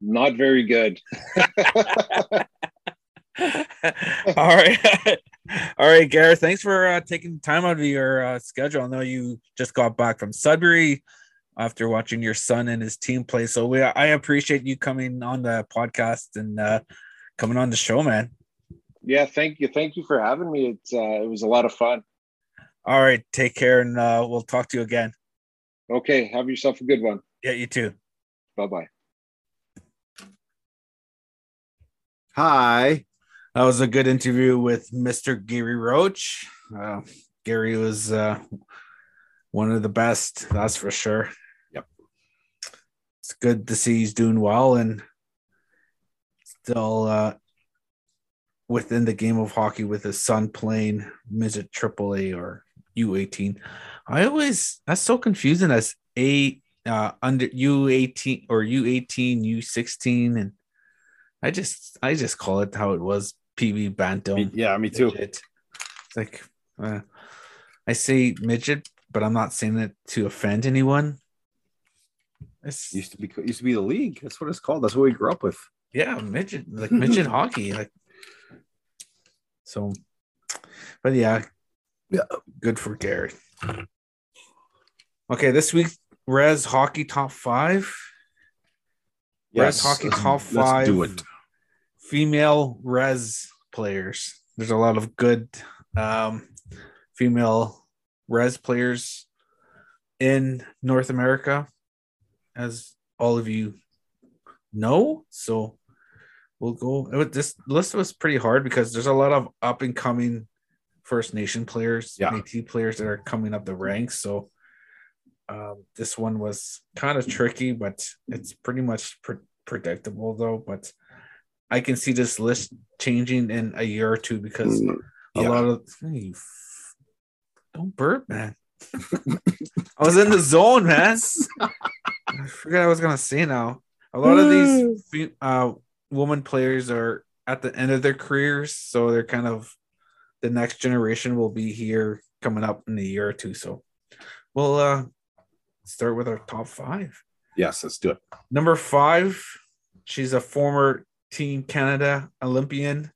Not very good. All right. All right, Gareth, thanks for uh, taking time out of your uh, schedule. I know you just got back from Sudbury after watching your son and his team play. So we, I appreciate you coming on the podcast and uh, coming on the show, man. Yeah, thank you. Thank you for having me. It's, uh, it was a lot of fun. All right, take care, and uh, we'll talk to you again. Okay, have yourself a good one. Yeah, you too. Bye-bye. Hi. That was a good interview with Mister Gary Roach. Uh, Gary was uh, one of the best, that's for sure. Yep. It's good to see he's doing well and still uh, within the game of hockey with his son playing midget triple A or U eighteen. I always, that's so confusing as a uh, under U eighteen or U eighteen, U sixteen, and I just I just call it how it was, P B Bantam. Yeah, me too. Midget. It's like uh, I say midget, but I'm not saying it to offend anyone. It's used to be used to be the league. That's what it's called. That's what we grew up with. Yeah, midget, like midget hockey, like so. But yeah. Yeah, good for Gary. Okay, this week, Raz Hockey Top five. Yes, Raz Hockey Top five. Let's do it. Female Raz players. There's a lot of good um, female Raz players in North America, as all of you know. So we'll go. This list was pretty hard because there's a lot of up-and-coming First Nation players, yeah. Métis players that are coming up the ranks. So um, this one was kind of tricky, but it's pretty much pre- predictable though. But I can see this list changing in a year or two because mm, a yeah. lot of hey, don't burp, man. I was in the zone, man. I forgot I was gonna say now. A lot of these uh, woman players are at the end of their careers, so they're kind of. The next generation will be here coming up in a year or two. So we'll uh, start with our top five. Yes, let's do it. Number five, she's a former Team Canada Olympian.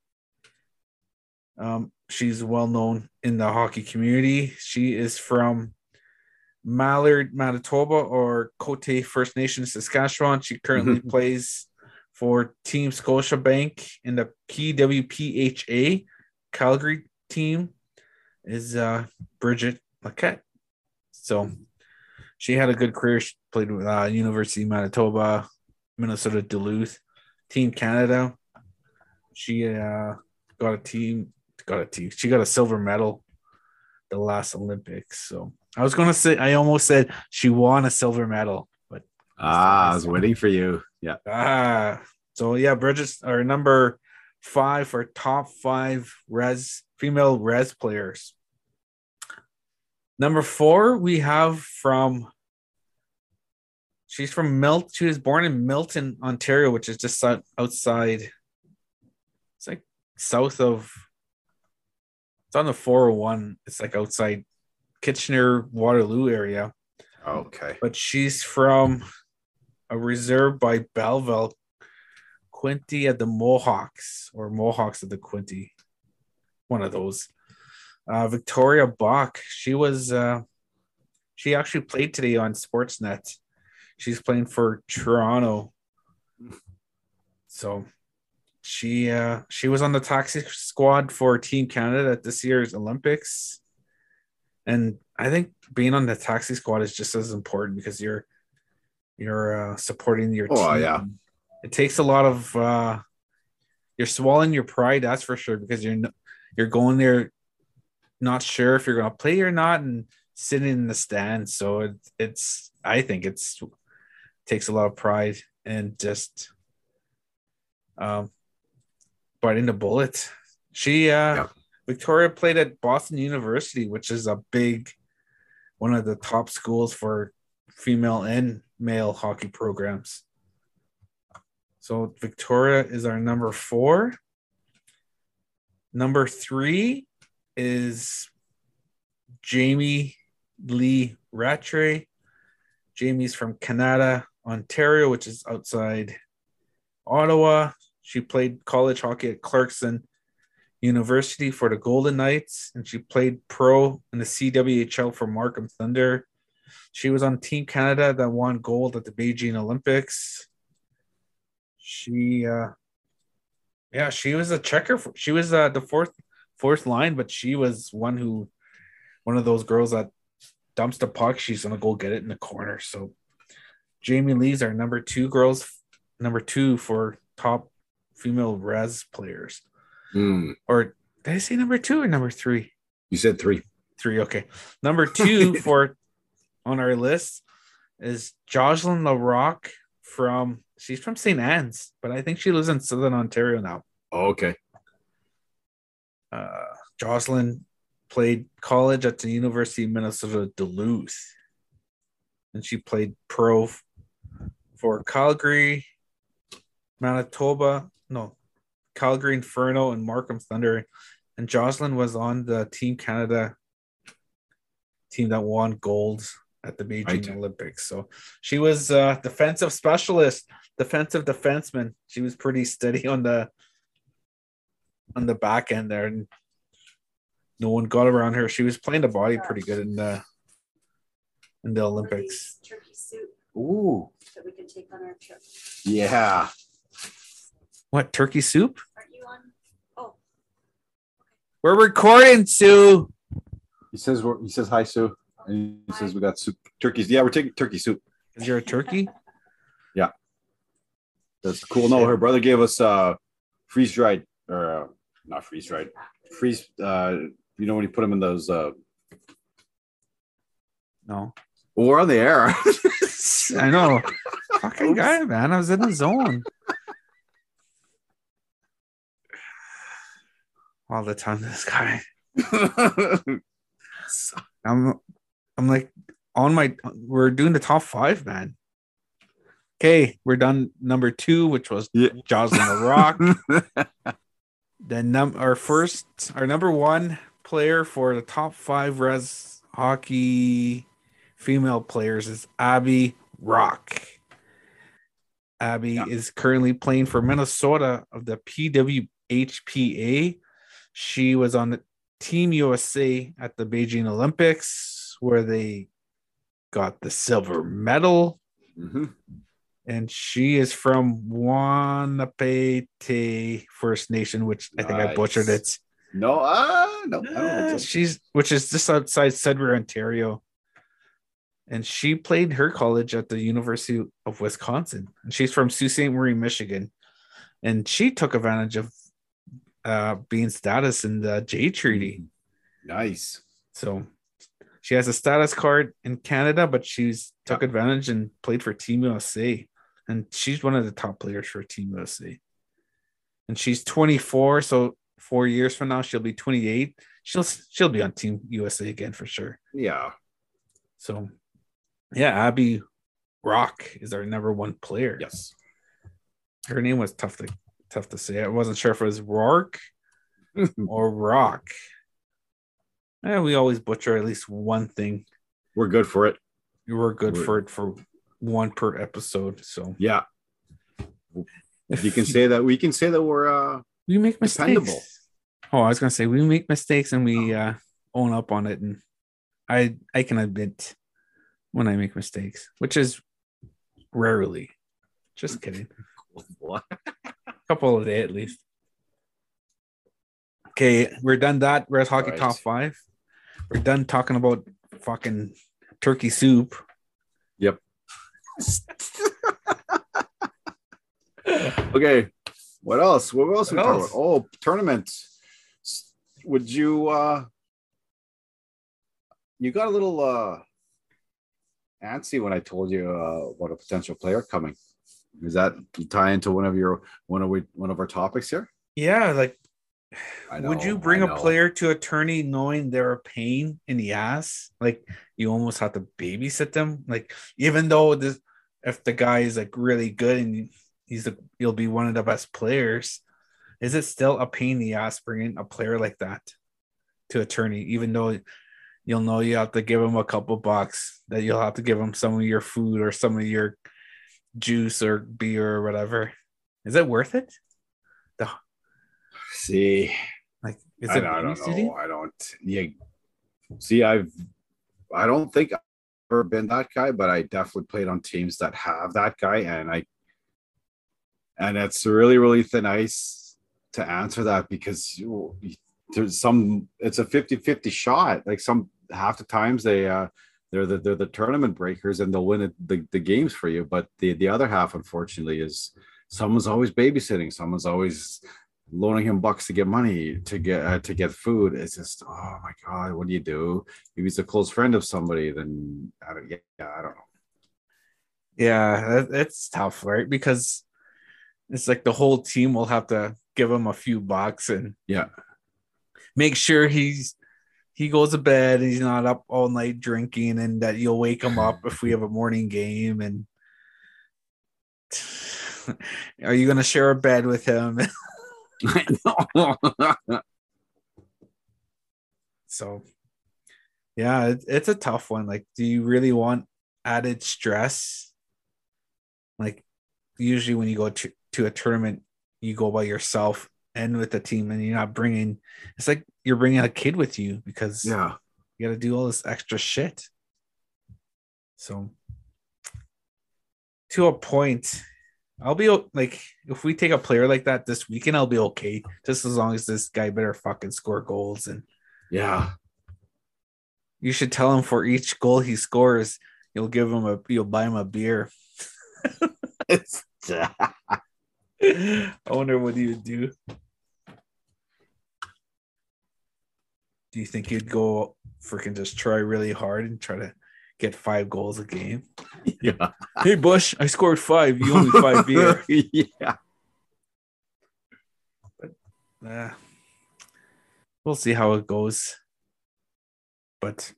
Um, she's well known in the hockey community. She is from Mallard, Manitoba, or Côté First Nation, Saskatchewan. She currently mm-hmm. plays for Team Scotiabank in the P W P H A. Calgary team is uh, Bridget Laquette. So she had a good career. She played with uh, University of Manitoba, Minnesota Duluth, Team Canada. She uh, got a team, got a team. She got a silver medal the last Olympics. So I was going to say, I almost said she won a silver medal, but ah, I was waiting for you. Yeah. Ah, so yeah, Bridget's our number five for top five res female res players. Number four, we have from, she's from Milton. She was born in Milton, Ontario, which is just outside. It's like south of, it's on the four oh one. It's like outside Kitchener, Waterloo area. Okay. But she's from a reserve by Belleville, Quinte at the Mohawks, or Mohawks at the Quinte. One of those. Uh, Victoria Bach. She was, uh, she actually played today on Sportsnet. She's playing for Toronto. So she uh, she was on the taxi squad for Team Canada at this year's Olympics. And I think being on the taxi squad is just as important because you're you're uh, supporting your oh, team. Yeah. It takes a lot of uh, you're swallowing your pride, that's for sure, because you're you're going there not sure if you're going to play or not and sitting in the stands. So it, it's I think it's takes a lot of pride and just um, biting the bullet. She uh, yeah. Victoria played at Boston University, which is a big one of the top schools for female and male hockey programs. So Victoria is our number four. Number three is Jamie Lee Rattray. Jamie's from Kanata, Ontario, which is outside Ottawa. She played college hockey at Clarkson University for the Golden Knights, and she played pro in the C W H L for Markham Thunder. She was on Team Canada that won gold at the Beijing Olympics. She, uh, yeah, she was a checker. For, she was uh, the fourth fourth line, but she was one who, one of those girls that dumps the puck, she's going to go get it in the corner. So Jamie Lee's our number two girls, number two for top female res players. Mm. Or did I say number two or number three? You said three. Three, okay. Number two for on our list is Jocelyn LaRocque from, she's from Saint Anne's, but I think she lives in Southern Ontario now. Oh, okay. Uh, Jocelyn played college at the University of Minnesota Duluth, and she played pro f- for Calgary, Manitoba, no, Calgary Inferno and Markham Thunder. And Jocelyn was on the Team Canada team that won gold at the Beijing right. Olympics. So she was a defensive specialist, defensive defenseman. She was pretty steady on the on the back end there, and no one got around her. She was playing the body pretty good in the in the Olympics. Turkey soup. Ooh. That we can take on our trip. Yeah. What, turkey soup? Are you on? Oh. We're recording, Sue. He says we're, he says hi, Sue. And he hi. says we got soup. Turkeys. Yeah, we're taking turkey soup. Is there a turkey? Yeah. That's cool. No, her brother gave us uh, freeze-dried, or uh, not freeze-dried, freeze, uh, you know, when you put them in those. Uh... No. Well, we're on the air. I know. Fucking guy, man. I was in the zone. All the time, this guy. I'm, I'm like on my. We're doing the top five, man. Okay, we're done. Number two, which was yeah. Jocelyn LaRocque. Then num our first, our number one player for the top five res hockey female players is Abby Rock. Abby yeah. is currently playing for Minnesota of the P W H P A. She was on the Team U S A at the Beijing Olympics, where they got the silver medal. Mm-hmm. And she is from Wanapete First Nation, which I think nice. I butchered it. No, ah, no. I don't know. She's which is just outside Sudbury, Ontario. And she played her college at the University of Wisconsin. And she's from Sault Ste. Marie, Michigan. And she took advantage of uh, being status in the Jay Treaty. Nice. So she has a status card in Canada, but she's took advantage and played for Team U S A. And she's one of the top players for Team U S A. And she's twenty-four, so four years from now, she'll be twenty-eight. She'll she'll be on Team U S A again for sure. Yeah. So, yeah, Abby Rock is our number one player. Yes. Her name was tough to tough to say. I wasn't sure if it was Rourke or Rock. Eh, we always butcher at least one thing. We're good for it. We're good We're... for it for one per episode. So yeah, if you can say that, we can say that we're uh, we make dependable. Mistakes. Oh, I was gonna say we make mistakes and we uh, own up on it, and I I can admit when I make mistakes, which is rarely. Just kidding. A couple a day at least. Okay, we're done that. Raz Hockey right. Top five. We're done talking about fucking turkey soup. Yep. Okay. What else? What else? What we else? About? Oh, tournaments. Would you? Uh, you got a little uh, antsy when I told you uh, about a potential player coming. Is that tie into one of your one of we one of our topics here? Yeah, like. I know, would you bring a player to a tourney knowing they're a pain in the ass? Like you almost have to babysit them. Like even though this, if the guy is like really good and he's the, he'll be one of the best players, is it still a pain in the ass bringing a player like that to a tourney? Even though you'll know you have to give him a couple bucks, that you'll have to give him some of your food or some of your juice or beer or whatever. Is it worth it? The See, like is I, it I don't city? know. I don't. Yeah. See, I've. I don't think I've ever been that guy, but I definitely played on teams that have that guy, and I. And it's really, really thin ice to answer that because you, there's some. It's a fifty-fifty shot. Like some half the times they, uh, they're the they're the tournament breakers and they'll win it, the the games for you. But the the other half, unfortunately, is someone's always babysitting. Someone's always. Loaning him bucks to get money to get uh, to get food. It's just, oh my god, what do you do? If he's a close friend of somebody, then I don't. Yeah, I don't know. Yeah, it's tough, right? Because it's like the whole team will have to give him a few bucks and yeah, make sure he's he goes to bed and he's not up all night drinking, and that you'll wake him up if we have a morning game and. Are you going to share a bed with him? So yeah, it, it's a tough one. Like, do you really want added stress? Like usually when you go to, to a tournament, you go by yourself and with the team, and you're not bringing, it's like you're bringing a kid with you because yeah, you gotta do all this extra shit. So to a point, I'll be like, if we take a player like that this weekend, I'll be okay. Just as long as this guy better fucking score goals. And yeah, you should tell him for each goal he scores, you'll give him a, you'll buy him a beer. I wonder what he would do. Do you think he'd go freaking just try really hard and try to get five goals a game? Yeah. Hey Bush, I scored five. You only five beer. Yeah. But uh, we'll see how it goes. But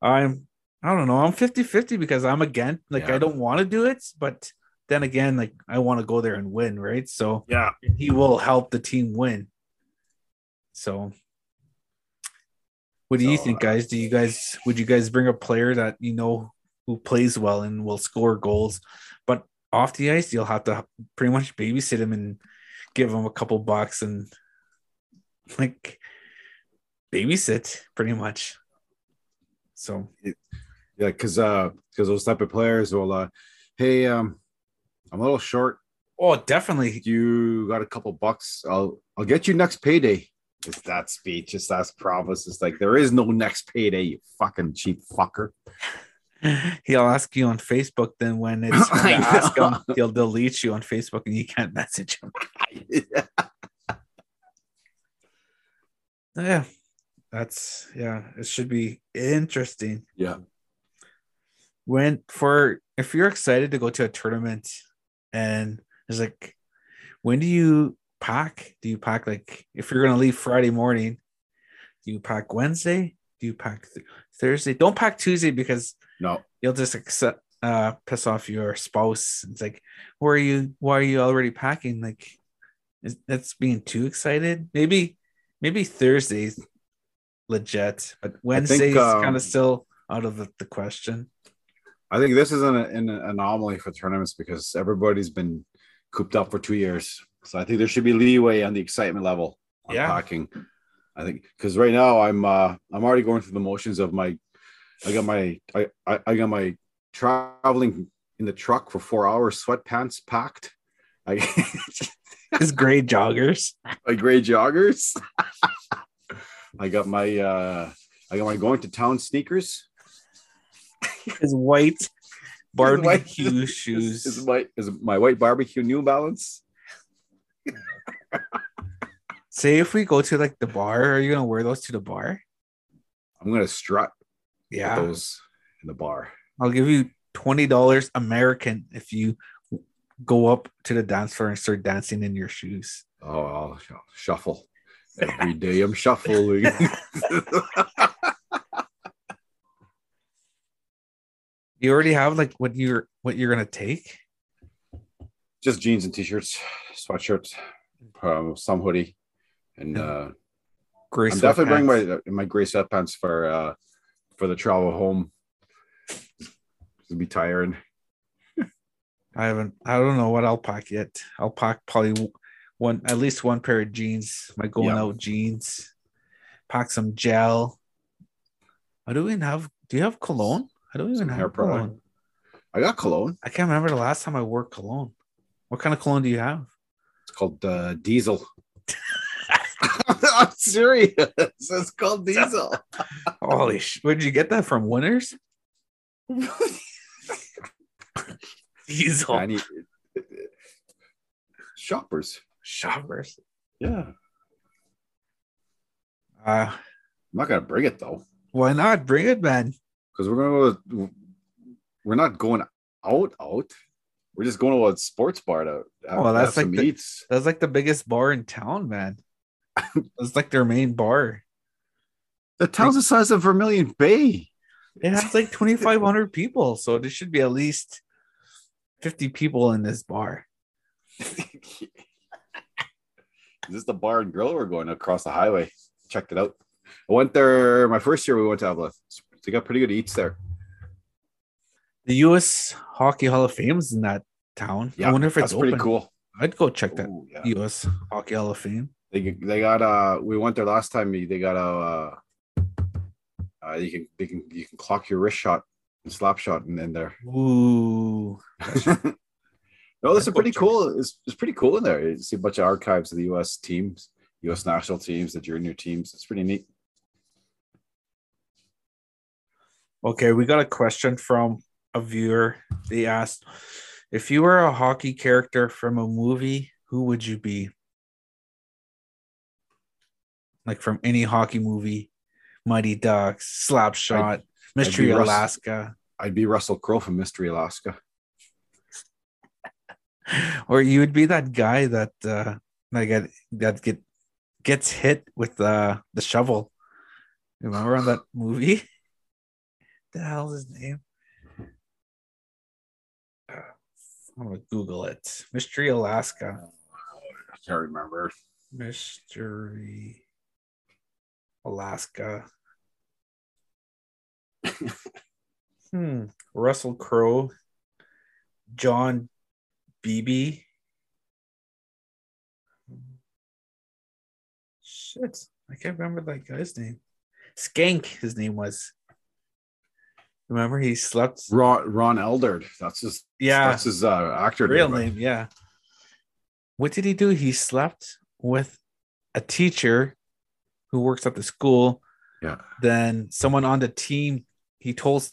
I'm I don't know. I'm fifty-fifty because I'm again like yeah. I don't want to do it, but then again, like I want to go there and win, right? So yeah, he will help the team win. So what do you so, think, guys? Do you guys would you guys bring a player that you know who plays well and will score goals, but off the ice you'll have to pretty much babysit him and give him a couple bucks and like babysit pretty much. So yeah, because uh, because those type of players will uh, hey, um, I'm a little short. Oh, definitely. You got a couple bucks? I'll I'll get you next payday. It's that speech, it's that promise. It's like, there is no next payday, you fucking cheap fucker. He'll ask you on Facebook, then when it's time to ask him, he'll delete you on Facebook and you can't message him. Yeah. Yeah. That's, yeah, it should be interesting. Yeah. When for if you're excited to go to a tournament and it's like, when do you pack? Do you pack like if you're going to leave Friday morning? Do you pack Wednesday? Do you pack th- Thursday? Don't pack Tuesday because no, you'll just accept, uh, piss off your spouse. It's like, where are you? Why are you already packing? Like, is, that's being too excited. Maybe, maybe Thursday's legit, but Wednesday's um, kind of still out of the, the question. I think this is an, an anomaly for tournaments because everybody's been cooped up for two years. So I think there should be leeway on the excitement level on yeah. packing. I think because right now I'm uh, I'm already going through the motions of my I got my I, I, I got my traveling in the truck for four hours sweatpants packed. I it's gray joggers. My gray joggers. I got my uh, I got my going to town sneakers. His white barbecue his white, shoes. His, his white is my white barbecue New Balance. Say if we go to like the bar, are you gonna wear those to the bar? I'm gonna strut, yeah, with those in the bar. I'll give you twenty dollars American if you go up to the dance floor and start dancing in your shoes. Oh, I'll shuffle every day. I'm shuffling. You already have like what you're what you're gonna take? Just jeans and t-shirts, sweatshirts, um, some hoodie, and uh, gray I'm definitely pants. Bringing my my gray sweatpants for uh, for the travel home. It'll be tiring. I haven't. I don't know what I'll pack yet. I'll pack probably one, at least one pair of jeans. My going yeah. out jeans. Pack some gel. I don't even have. Do you have cologne? I don't even Some have hair cologne. Product. I got cologne. I can't remember the last time I wore cologne. What kind of cologne do you have? It's called uh, Diesel. I'm serious. It's called Diesel. Holy shit. Where did you get that from? Winners? Diesel. I need... Shoppers. Shoppers. Yeah. Uh, I'm not going to bring it, though. Why not? Bring it, man. Because we're going to, we're not going out, out. We're just going to a sports bar to have, oh, that's have like some the, eats. That's like the biggest bar in town, man. That's like their main bar. The town's like, the size of Vermilion Bay. It has like twenty-five hundred people. So there should be at least fifty people in this bar. Is this the bar and grill we're going across the highway? Checked it out. I went there my first year. We went to Abla. They got pretty good eats there. The U S Hockey Hall of Fame is in that town. Yeah, I wonder if it's that's open. Pretty cool. I'd go check that. Ooh, yeah. U S Hockey Hall of Fame. They they got uh we went there last time. They got a uh, uh you can they can you can clock your wrist shot and slap shot in, in there. Ooh. No, this is pretty cool. It's it's pretty cool in there. You see a bunch of archives of the U S teams, U S national teams, the junior teams. It's pretty neat. Okay, we got a question from a viewer. They asked, if you were a hockey character from a movie, who would you be? Like from any hockey movie, Mighty Ducks, Slapshot, I'd, Mystery I'd Alaska. Russell, I'd be Russell Crowe from Mystery Alaska. Or you would be that guy that uh, that, that get, gets hit with uh, the shovel. Remember on that movie? The hell's his name? Uh, I'm gonna Google it. Mystery Alaska. I can't remember. Mystery Alaska. hmm. Russell Crowe. John Beebe. Shit, I can't remember that guy's name. Skank, his name was. Remember, he slept. Ron, Ron Eldard. That's his. Yeah, that's his uh, actor real name. But... Yeah. What did he do? He slept with a teacher who works at the school. Yeah. Then someone on the team. He told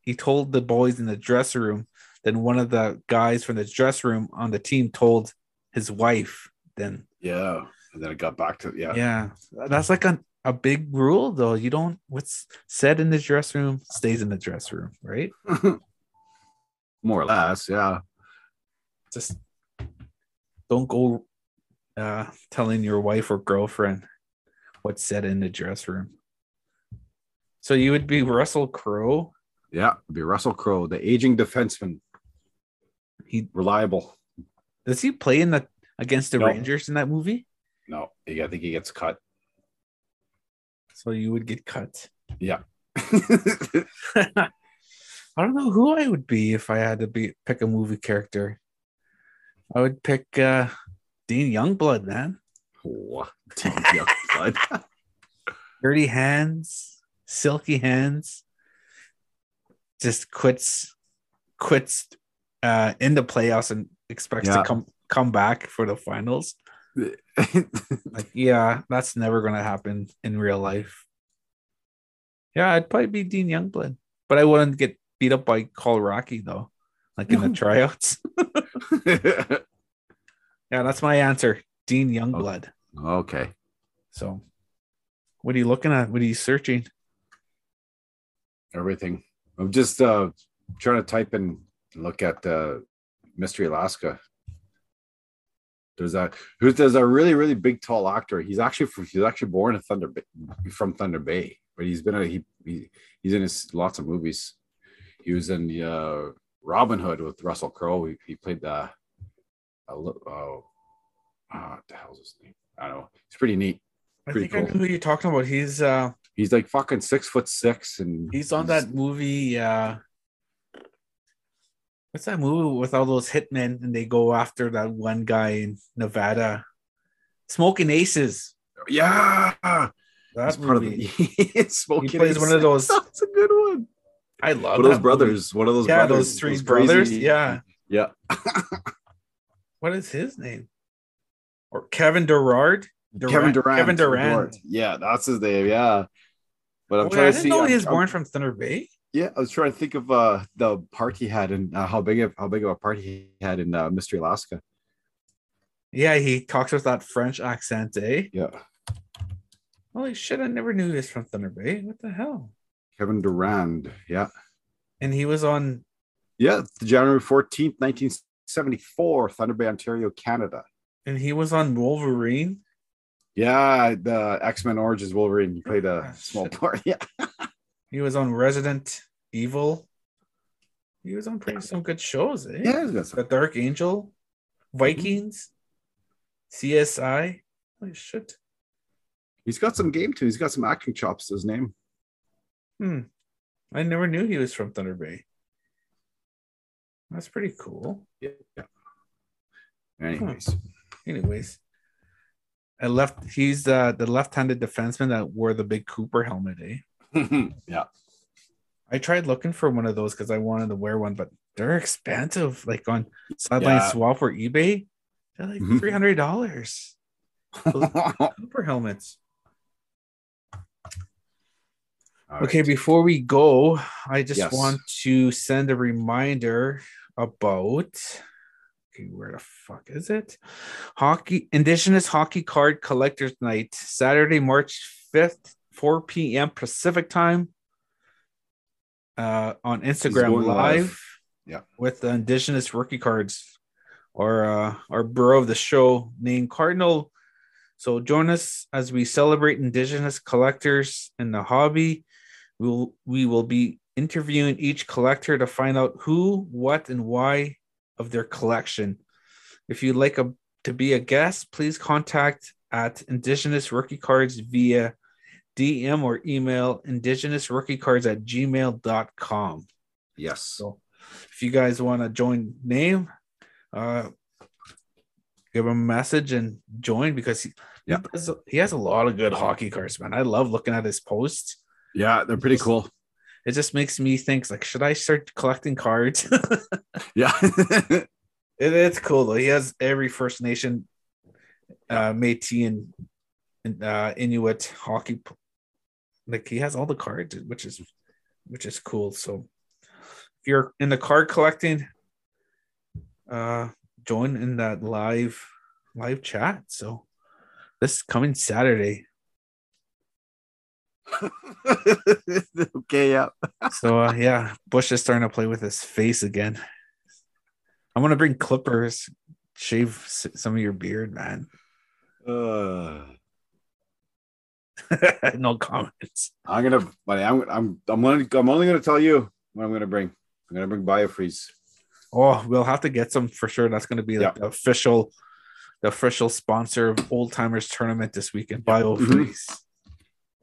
he told the boys in the dressing room. Then one of the guys from the dressing room on the team told his wife. Then. Yeah, and then it got back to yeah. Yeah, that's like an a big rule, though. You don't, what's said in the dress room stays in the dress room, right? More or less, yeah. Just don't go uh, telling your wife or girlfriend what's said in the dress room. So you would be Russell Crowe. Yeah, be Russell Crowe, the aging defenseman. He reliable. Does he play in the against the no. Rangers in that movie? No, I think he gets cut. So you would get cut. Yeah. I don't know who I would be if I had to be pick a movie character. I would pick uh, Dean Youngblood, man. Oh, Dean Youngblood. Dirty hands, silky hands. Just quits, quits uh, in the playoffs and expects yeah. to come come back for the finals. Like, yeah, that's never going to happen in real life. Yeah, I'd probably be Dean Youngblood, but I wouldn't get beat up by Koloraki though, like in the tryouts. Yeah, that's my answer, Dean Youngblood. Okay. So, what are you looking at? What are you searching? Everything. I'm just uh, trying to type and look at uh, Mystery Alaska. There's a who's there's a really really big tall actor. He's actually from, he's actually born in Thunder Bay, from Thunder Bay, but he's been a, he, he he's in his, lots of movies. He was in the, uh, Robin Hood with Russell Crowe. He, he played the uh, oh, oh, what the hell's his name? I don't know. It's pretty neat. Pretty I think cool. I know who you're talking about. He's uh he's like fucking six foot six, and he's on he's, that movie. Uh... What's that movie with all those hitmen and they go after that one guy in Nevada? Smoking Aces. Yeah. That's part of the Smoking Aces. He plays one of those. That's a good one. I love one of those brothers. One of those brothers. Yeah, those three brothers. Yeah. Yeah. What is his name? Or Kevin Durant. Kevin Durant. Kevin Durant. Yeah, that's his name. Yeah. But I'm trying to see. I didn't know he was born from Thunder Bay. Yeah, I was trying to think of uh, the part he had and uh, how big of how big of a part he had in uh, Mystery Alaska. Yeah, he talks with that French accent, eh? Yeah. Holy shit! I never knew he was from Thunder Bay. What the hell? Kevin Durand, yeah. And he was on. Yeah, January fourteenth, nineteen seventy-four, Thunder Bay, Ontario, Canada. And he was on Wolverine. Yeah, the X-Men Origins Wolverine. He played a oh, small shit. part. Yeah. He was on Resident Evil. He was on pretty some good shows, eh? Yeah, he's got some. The Dark Angel, Vikings, mm-hmm. C S I. Holy shit. He's got some game, too. He's got some acting chops to his name. Hmm. I never knew he was from Thunder Bay. That's pretty cool. Yeah. Anyways. Huh. Anyways. I left. He's uh, the left-handed defenseman that wore the big Cooper helmet, eh? Yeah, I tried looking for one of those because I wanted to wear one, but they're expensive. Like on Sideline yeah. Swap or eBay, they're like three hundred dollars. Cooper helmets. All okay, right. Before we go, I just yes. want to send a reminder about. Okay, where the fuck is it? Hockey Indigenous Hockey Card Collectors Night, Saturday, March fifth. four p.m. Pacific time uh, on Instagram live, live. Yeah. With the Indigenous rookie cards or uh, our borough of the show named Cardinal. So join us as we celebrate Indigenous collectors in the hobby. We will, we will be interviewing each collector to find out who, what, and why of their collection. If you'd like a, to be a guest, please contact at Indigenous Rookie Cards via D M or email indigenous rookie cards at gmail dot com. Yes. So if you guys want to join name, uh, give him a message and join because he, yeah. he, has, he has a lot of good hockey cards, man. I love looking at his posts. Yeah, they're pretty it just, cool. It just makes me think, like, should I start collecting cards? Yeah. it, it's cool, though. He has every First Nation, uh, Métis, and in, uh, Inuit hockey p- Like he has all the cards, which is which is cool. So if you're in the card collecting, uh, join in that live live chat. So this coming Saturday, Okay, yeah. So, uh, yeah, Bush is starting to play with his face again. I want to bring clippers. Shave some of your beard, man. Uh, no comments. I'm gonna, buddy. I'm, I'm, I'm only, I'm only gonna tell you what I'm gonna bring. I'm gonna bring Biofreeze. Oh, we'll have to get some for sure. That's gonna be like yeah. the official, the official sponsor of Old Timers Tournament this weekend. Biofreeze. Mm-hmm.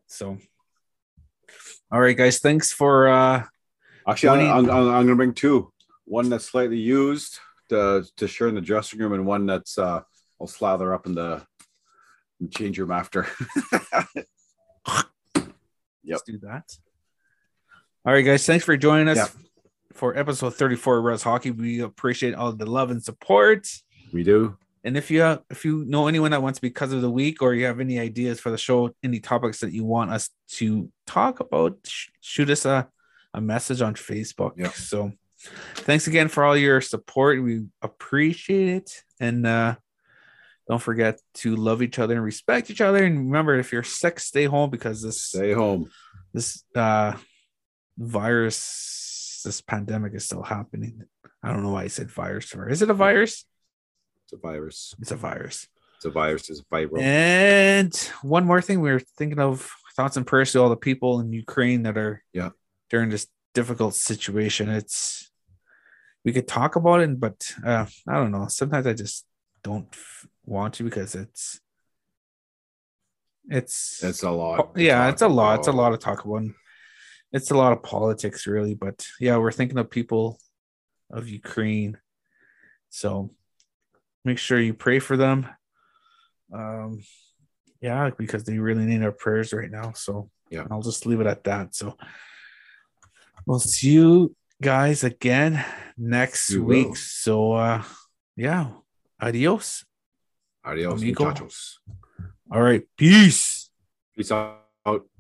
So, all right, guys. Thanks for. uh Actually, joining. I'm, I'm, I'm gonna bring two. One that's slightly used to to share in the dressing room, and one that's uh, I'll slather up in the change room after. Yep. Let's do that. All right, guys. Thanks for joining us yep. for episode thirty-four of Raz Hockey. We appreciate all the love and support. We do. And if you uh, if you know anyone that wants to be Cuz of the Week, or you have any ideas for the show, any topics that you want us to talk about, sh- shoot us a, a message on Facebook. Yep. So thanks again for all your support. We appreciate it. And uh, don't forget to love each other and respect each other. And remember, if you're sick, stay home, because this stay home. This uh, virus, this pandemic is still happening. I don't know why I said virus. Or is it a virus? It's a virus. It's a virus. It's a virus. It's a viral. And one more thing, we were thinking of thoughts and prayers to all the people in Ukraine that are yeah during this difficult situation. It's We could talk about it, but uh, I don't know. Sometimes I just don't f- want to because it's it's it's a lot. Yeah, it's a lot. About. It's a lot of talk about. It's a lot of politics, really. But yeah, we're thinking of people of Ukraine, so make sure you pray for them. Um, yeah, because they really need our prayers right now. So yeah, I'll just leave it at that. So we'll see you guys again next you week will. So uh yeah adios adios muchachos. All right, peace peace out.